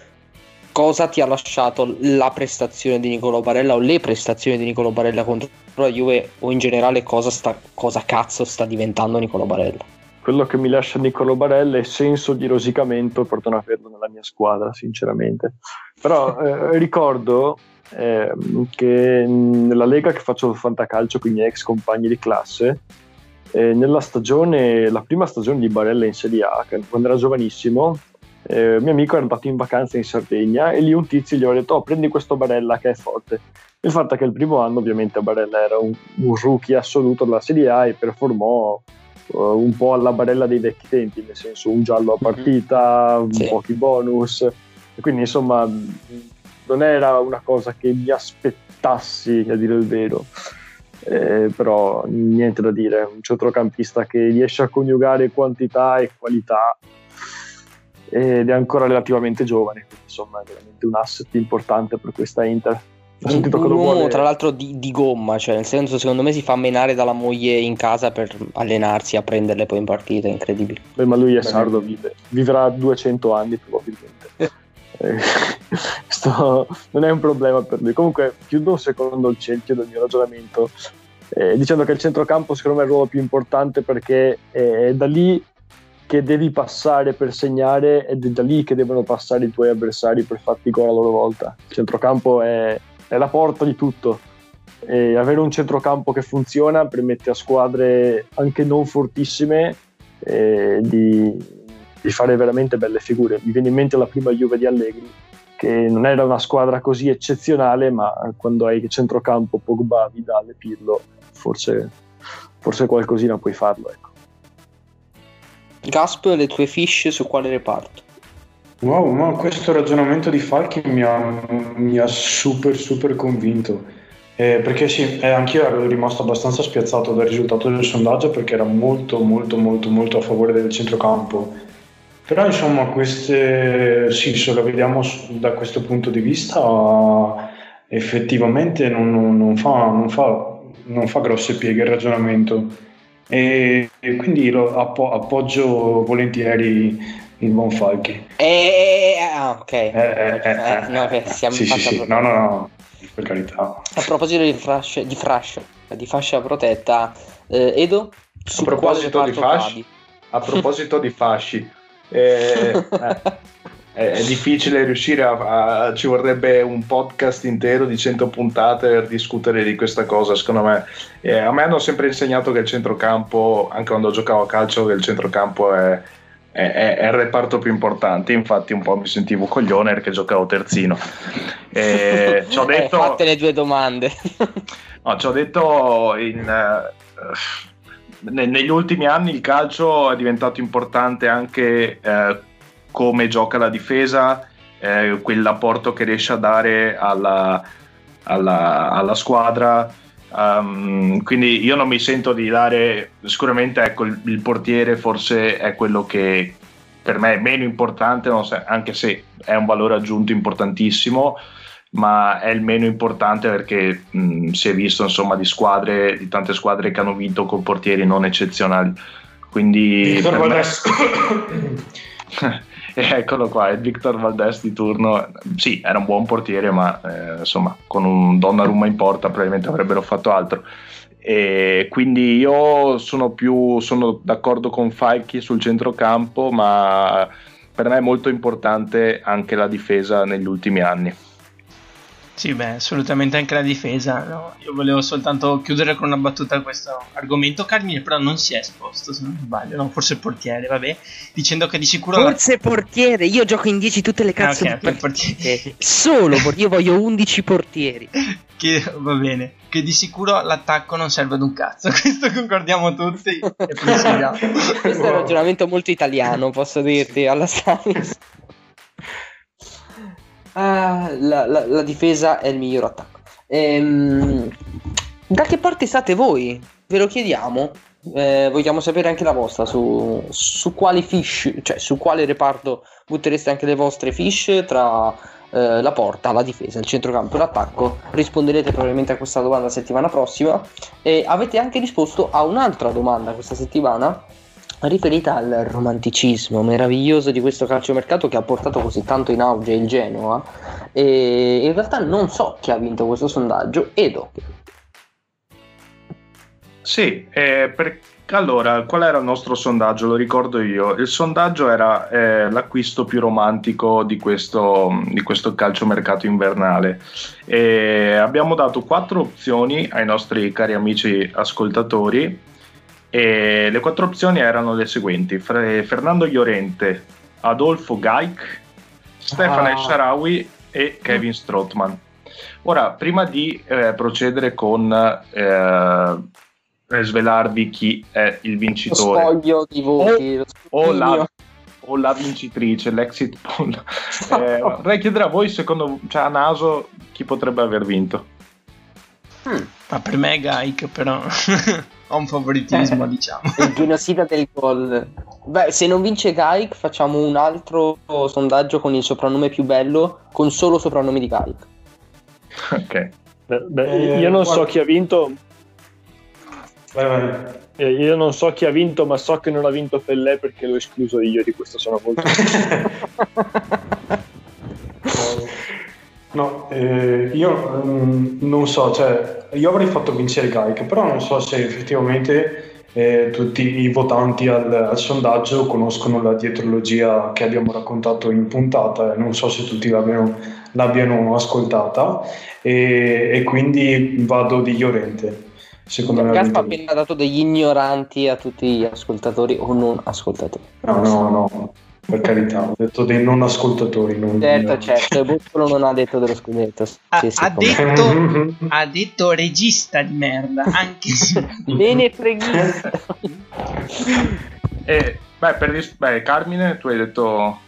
cosa ti ha lasciato la prestazione di Nicolò Barella o le prestazioni di Nicolò Barella contro la Juve, o in generale cosa cazzo sta diventando Nicolò Barella? Quello che mi lascia Nicolò Barella è senso di rosicamento per non averlo nella mia squadra, sinceramente. Però ricordo che nella Lega che faccio il fantacalcio con i miei ex compagni di classe, nella stagione, la prima stagione di Barella in Serie A, quando era giovanissimo, un mio amico era andato in vacanza in Sardegna e lì un tizio gli aveva detto: prendi questo Barella che è forte. Il fatto è che il primo anno ovviamente Barella era un rookie assoluto della Serie A e performò un po' alla Barella dei vecchi tempi, nel senso un giallo a partita, pochi bonus, e quindi insomma non era una cosa che mi aspettassi, a dire il vero. Però niente da dire, un centrocampista che riesce a coniugare quantità e qualità ed è ancora relativamente giovane, quindi insomma è veramente un asset importante per questa Inter. Un uomo tra l'altro di gomma, cioè nel senso, secondo me si fa menare dalla moglie in casa per allenarsi a prenderle poi in partita, incredibile. Beh, ma lui è sardo, vivrà 200 anni probabilmente. Questo non è un problema per lui. Comunque chiudo un secondo il cerchio del mio ragionamento dicendo che il centrocampo secondo me è il ruolo più importante, perché è da lì che devi passare per segnare ed è da lì che devono passare i tuoi avversari per farti gol a loro volta. Il centrocampo è la porta di tutto, e avere un centrocampo che funziona permette a squadre anche non fortissime di fare veramente belle figure. Mi viene in mente la prima Juve di Allegri, che non era una squadra così eccezionale, ma quando hai centrocampo Pogba, Vidal e Pirlo forse qualcosina puoi farlo, ecco. Gasp, le tue fiche su quale reparto? Wow, no, questo ragionamento di Falchi mi ha super convinto, perché sì, anche io ero rimasto abbastanza spiazzato dal risultato del sondaggio, perché era molto a favore del centrocampo. Però insomma queste, sì, se lo vediamo da questo punto di vista, effettivamente non fa grosse pieghe il ragionamento, e quindi lo appoggio volentieri il buon Falchi. No, per carità. A proposito di fascia protetta, Edo, a proposito di fascia, è difficile riuscire a ci vorrebbe un podcast intero di 100 puntate per discutere di questa cosa, secondo me. A me hanno sempre insegnato che il centrocampo, anche quando giocavo a calcio, che il centrocampo è il reparto più importante. Infatti un po' mi sentivo coglione perché giocavo terzino. Ci ho detto, fatte le due domande. No, ci ho detto negli ultimi anni il calcio è diventato importante anche come gioca la difesa, quell'apporto che riesce a dare alla squadra. Quindi io non mi sento di dare, sicuramente ecco, il portiere forse è quello che per me è meno importante, anche se è un valore aggiunto importantissimo, ma è il meno importante, perché si è visto insomma di tante squadre che hanno vinto con portieri non eccezionali. Quindi Victor Valdés eccolo qua, il Victor Valdés di turno, sì, era un buon portiere, ma insomma con un Donnarumma in porta probabilmente avrebbero fatto altro. E quindi io sono d'accordo con Falchi sul centrocampo, ma per me è molto importante anche la difesa negli ultimi anni. Sì, beh, assolutamente anche la difesa, no? Io volevo soltanto chiudere con una battuta a questo argomento. Carmine però non si è esposto, se non sbaglio, no? Forse portiere, vabbè, dicendo che di sicuro... Forse portiere, io gioco in 10 tutte le cazzo di portiere. Solo, io voglio 11 portieri. Che va bene, che di sicuro l'attacco non serve ad un cazzo, questo concordiamo tutti. E proseguiamo. Questo wow. È un ragionamento molto italiano, posso dirti, alla Stanis. La difesa è il miglior attacco. Da che parte state voi? Ve lo chiediamo. Vogliamo sapere anche la vostra su quali fish, cioè su quale reparto buttereste anche le vostre fish tra la porta, la difesa, il centrocampo e l'attacco. Risponderete probabilmente a questa domanda settimana prossima. E avete anche risposto a un'altra domanda questa settimana, riferita al romanticismo meraviglioso di questo calciomercato che ha portato così tanto in auge il Genoa. E in realtà non so chi ha vinto questo sondaggio. Edo. Sì, allora qual era il nostro sondaggio? Lo ricordo io. Il sondaggio era l'acquisto più romantico di questo calciomercato invernale. Abbiamo dato 4 opzioni ai nostri cari amici ascoltatori. E le 4 opzioni erano le seguenti: Fernando Llorente, Adolfo Gaik, Stefano Sharawi e Kevin Strootman. Ora, prima di procedere con svelarvi chi è il vincitore, lo spoglio di voti, o la vincitrice, l'exit poll, vorrei chiedere a voi, secondo, cioè a naso, chi potrebbe aver vinto. Ma per me è Gaik, però ho un favoritismo, diciamo. Il genocida del gol. Beh, se non vince Gaik, facciamo un altro sondaggio con il soprannome più bello, con solo soprannomi di Gaik. Ok. Beh, io non so chi ha vinto. Io non so chi ha vinto, ma so che non ha vinto Pellè perché l'ho escluso io, di questo sono molto No, io non so, cioè io avrei fatto vincere Gaik, però non so se effettivamente tutti i votanti al sondaggio conoscono la dietrologia che abbiamo raccontato in puntata, non so se tutti l'abbiano ascoltata, e quindi vado di Llorente. Secondo me Gaspa ha appena dato degli ignoranti a tutti gli ascoltatori o non ascoltatori. No. Per carità, ho detto dei non ascoltatori. Certo, il Buffon non ha detto dello scudetto. Ha detto regista di merda. Anche se bene freghista. Carmine, tu hai detto.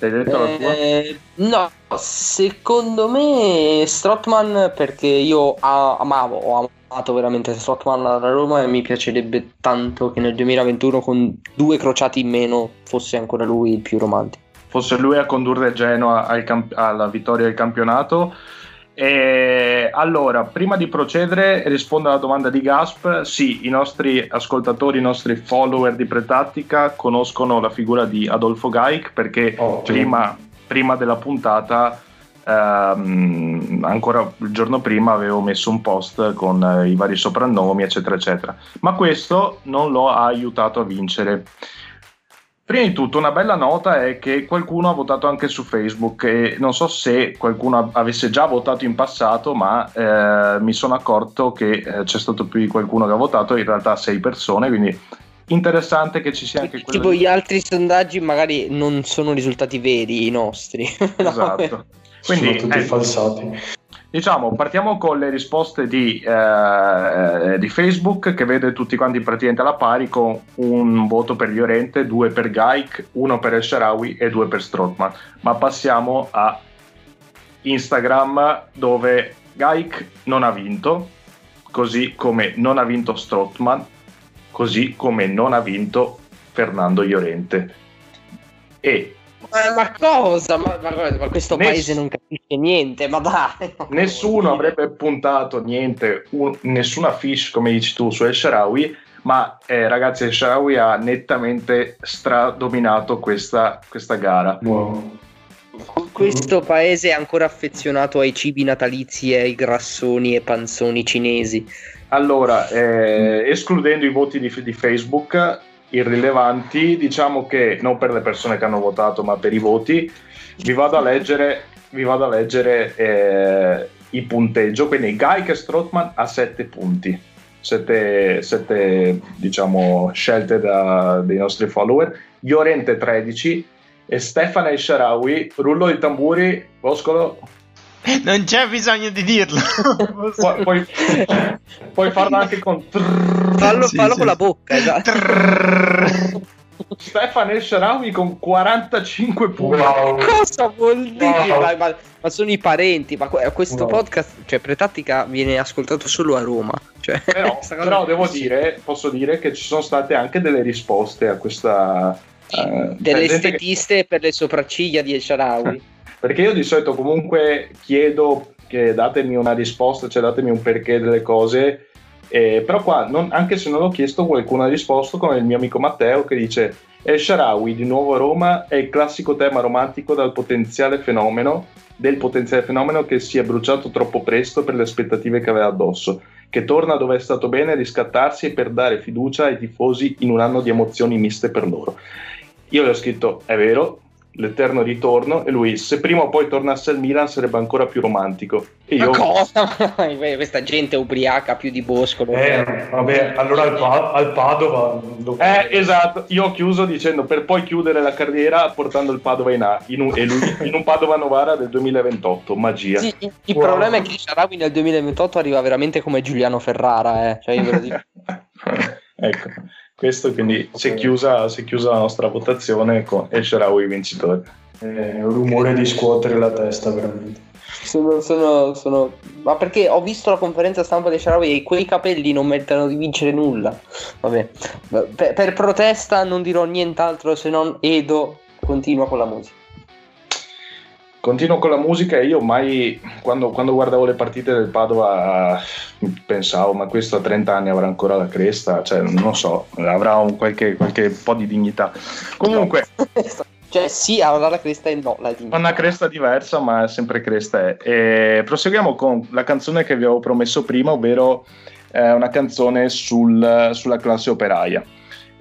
Hai detto la tua? No, secondo me Strootman, perché io ho amato veramente Strootman alla Roma e mi piacerebbe tanto che nel 2021 con 2 crociati in meno fosse ancora lui il più romantico. Fosse lui a condurre il Genoa alla vittoria del campionato. E allora, prima di procedere, rispondo alla domanda di Gasp. Sì, i nostri ascoltatori, i nostri follower di Pretattica conoscono la figura di Adolfo Gaik perché prima della puntata, ancora il giorno prima, avevo messo un post con i vari soprannomi eccetera eccetera, ma questo non lo ha aiutato a vincere. Prima di tutto, una bella nota è che qualcuno ha votato anche su Facebook, e non so se qualcuno avesse già votato in passato, ma mi sono accorto che c'è stato più di qualcuno che ha votato, in realtà 6 persone, quindi interessante che ci sia anche quello. Tipo gli altri sondaggi magari non sono risultati veri i nostri. Esatto. Quindi, sono tutti falsati. Diciamo, partiamo con le risposte di Facebook, che vede tutti quanti praticamente alla pari, con un voto per Llorente, 2 per Gaik, 1 per El Sharawi e 2 per Strootman. Ma passiamo a Instagram, dove Gaik non ha vinto, così come non ha vinto Strootman, così come non ha vinto Fernando Llorente. E... ma cosa? Ma questo paese non capisce niente, ma dai! Nessuno avrebbe puntato niente, nessuna fish, come dici tu, su El Sharawi, ma ragazzi, El Sharawi ha nettamente stradominato questa gara. Wow. Questo paese è ancora affezionato ai cibi natalizi e ai grassoni e panzoni cinesi. Allora, escludendo i voti di Facebook irrilevanti, diciamo che non per le persone che hanno votato ma per i voti, vi vado a leggere il punteggio, quindi Gaik e Strootman a 7 punti, 7 diciamo scelte dai nostri follower, Llorente 13 e Stefano e Sharawi. Rullo di tamburi, Boscolo, non c'è bisogno di dirlo. Puoi farlo anche con fallo con la bocca, esatto. Stefan El Sharawi con 45 punti. Wow. Cosa vuol dire? Wow. Ma sono i parenti. Ma questo podcast, cioè, Pretattica viene ascoltato solo a Roma. Cioè, però posso dire che ci sono state anche delle risposte a questa. Delle estetiste per le sopracciglia di El Sharawi. Perché io di solito comunque chiedo che datemi una risposta, cioè datemi un perché delle cose. Però qua, anche se non l'ho chiesto, qualcuno ha risposto, come il mio amico Matteo, che dice: El Sharawi di nuovo a Roma è il classico tema romantico del potenziale fenomeno che si è bruciato troppo presto per le aspettative che aveva addosso, che torna dove è stato bene a riscattarsi per dare fiducia ai tifosi in un anno di emozioni miste per loro. Io le ho scritto: è vero, l'eterno ritorno. E lui: se prima o poi tornasse al Milan sarebbe ancora più romantico. E io: ma cosa? Questa gente ubriaca più di Boscolo. Vabbè, allora al Padova. Esatto. Io ho chiuso dicendo: per poi chiudere la carriera portando il Padova in A, in un Padova Novara del 2028. Magia. Sì, il problema è che Sharawi nel 2028 arriva veramente come Giuliano Ferrara. Cioè, io ve lo dico. Ecco. Questo, quindi si è chiusa la nostra votazione con El Sharawi vincitore. È un rumore di scuotere la testa, veramente. Ma perché ho visto la conferenza stampa di El Sharawi e quei capelli non meritano di vincere nulla. Vabbè. Per protesta non dirò nient'altro se non Edo, continua con la musica. Continuo con la musica e io mai, quando guardavo le partite del Padova, pensavo: ma questo a 30 anni avrà ancora la cresta? Cioè, non lo so, avrà qualche po' di dignità. Comunque... Cioè sì, avrà la cresta e no la dignità. Una cresta diversa, ma sempre cresta è. E proseguiamo con la canzone che vi avevo promesso prima, ovvero una canzone sulla classe operaia.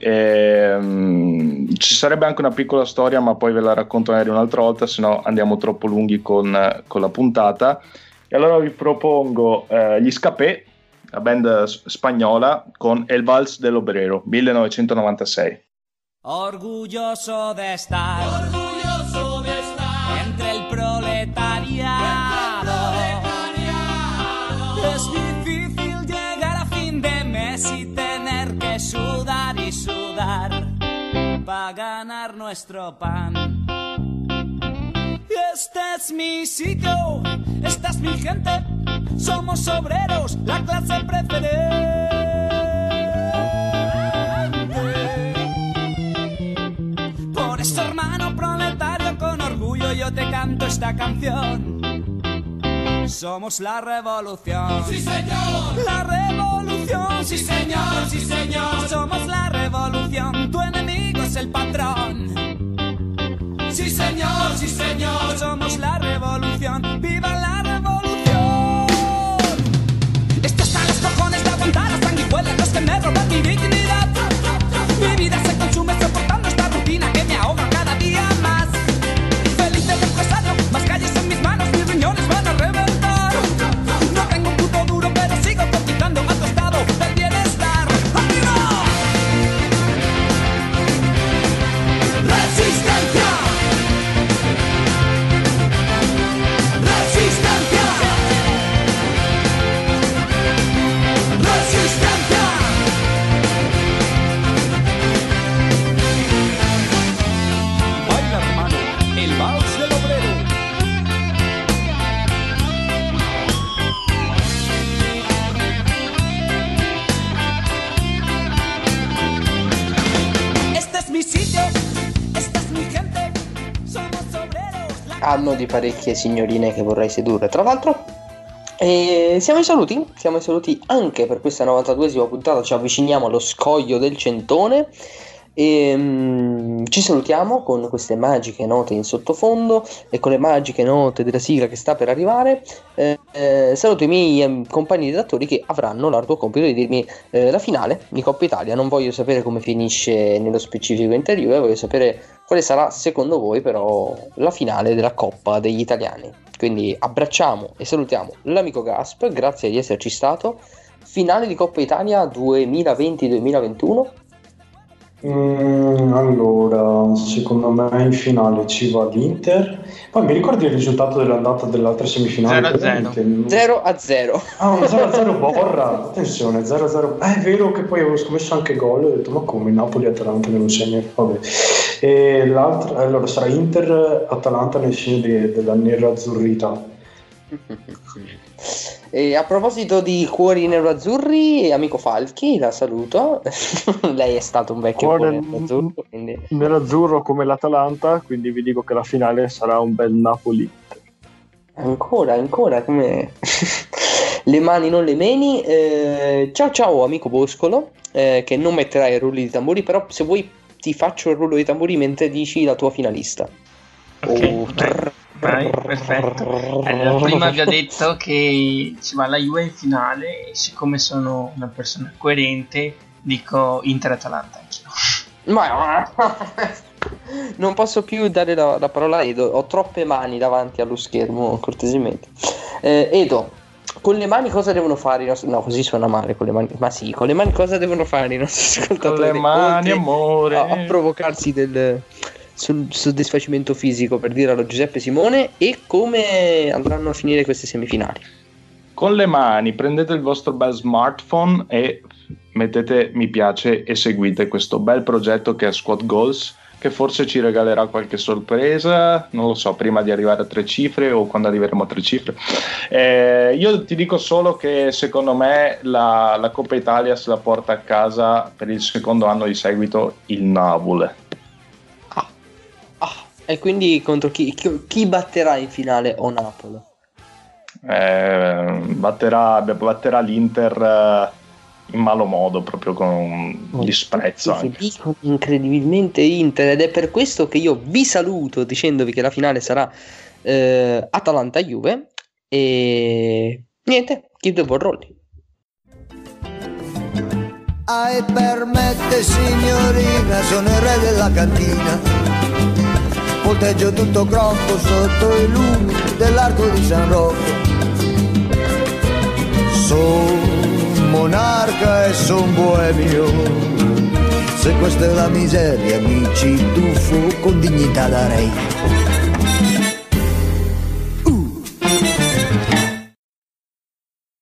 Ci sarebbe anche una piccola storia, ma poi ve la racconto magari un'altra volta, se no andiamo troppo lunghi con la puntata. E allora vi propongo gli Scapé, la band spagnola, con El Vals del Obrero 1996. Orgulloso de estar entre el proletariado. Es difícil llegar a fin de mes y tener que sudar para ganar nuestro pan. Este es mi sitio, esta es mi gente, somos obreros, la clase preferente. Por eso, hermano proletario, con orgullo yo te canto esta canción. Somos la revolución. ¡Sí, señor! La revolución. ¡Sí, señor! ¡Sí, señor! Somos la revolución. Tu enemigo es el patrón. ¡Sí, señor! ¡Sí, señor! Somos la revolución. ¡Viva la revolución! Esto está a los cojones de aguantar las sanguijuelas, los que me roban mi dignidad. Mi vida se consume soportando esta rutina que me ahoga cada día más. Feliz de reemplazarlo, más calles en mis manos, mis riñones van a reventar. Anno di parecchie signorine che vorrei sedurre. Tra l'altro siamo ai saluti anche per questa 92esima puntata. Ci avviciniamo allo scoglio del centone e ci salutiamo con queste magiche note in sottofondo e con le magiche note della sigla che sta per arrivare. Saluto i miei compagni redattori che avranno l'arduo compito di dirmi la finale di Coppa Italia. Non voglio sapere come finisce nello specifico interview, voglio sapere quale sarà secondo voi però la finale della Coppa degli Italiani. Quindi abbracciamo e salutiamo l'amico Gasp, grazie di esserci stato. Finale di Coppa Italia 2020-2021? Allora, secondo me in finale ci va l'Inter. Poi mi ricordi il risultato dell'andata dell'altra semifinale? 0-0. 0-0. Ah, 0-0 Borra. Attenzione, 0-0. È vero che poi avevo scommesso anche gol e ho detto ma come, Napoli-Atalanta che non segna. Vabbè. E l'altra, allora sarà Inter-Atalanta nel segno della nerazzurrita. E a proposito di cuori nero-azzurri, amico Falchi, la saluto. Lei è stato un vecchio cuore nero-azzurro, quindi... nero-azzurro come l'Atalanta, quindi vi dico che la finale sarà un bel Napoli. Ancora come le mani non le meni. Ciao amico Boscolo, che non metterà i rulli di tamburi, però se vuoi ti faccio il rullo di tamburi mentre dici la tua finalista. Okay, vai, perfetto. Allora, prima vi ho detto che ci va la Juve in finale e siccome sono una persona coerente dico Inter-Atalanta anch'io. Ma non posso più dare la parola a Edo, ho troppe mani davanti allo schermo, cortesemente. Edo, con le mani cosa devono fare i nostri... No, così suona male, con le mani... Ma sì, con le mani cosa devono fare i nostri ascoltatori? Con le mani, amore. A provocarsi del... sul soddisfacimento fisico, per dire allo Giuseppe Simone, e come andranno a finire queste semifinali? Con le mani, prendete il vostro bel smartphone e mettete mi piace e seguite questo bel progetto che è Squad Goals, che forse ci regalerà qualche sorpresa, non lo so, prima di arrivare a 3 cifre o quando arriveremo a 3 cifre. Io ti dico solo che secondo me la Coppa Italia se la porta a casa per il secondo anno di seguito il Napoli. E quindi contro chi batterà in finale o Napoli? Batterà l'Inter in malo modo, proprio con un disprezzo. Dico incredibilmente Inter, ed è per questo che io vi saluto dicendovi che la finale sarà Atalanta-Juve. E niente, keep the ball rolling. Ai permette signorina, sono il re della cantina. Volteggio tutto groppo sotto i lumi dell'Arco di San Rocco. Son monarca e son boemio. Se questa è la miseria, amici, tuffo con dignità da re.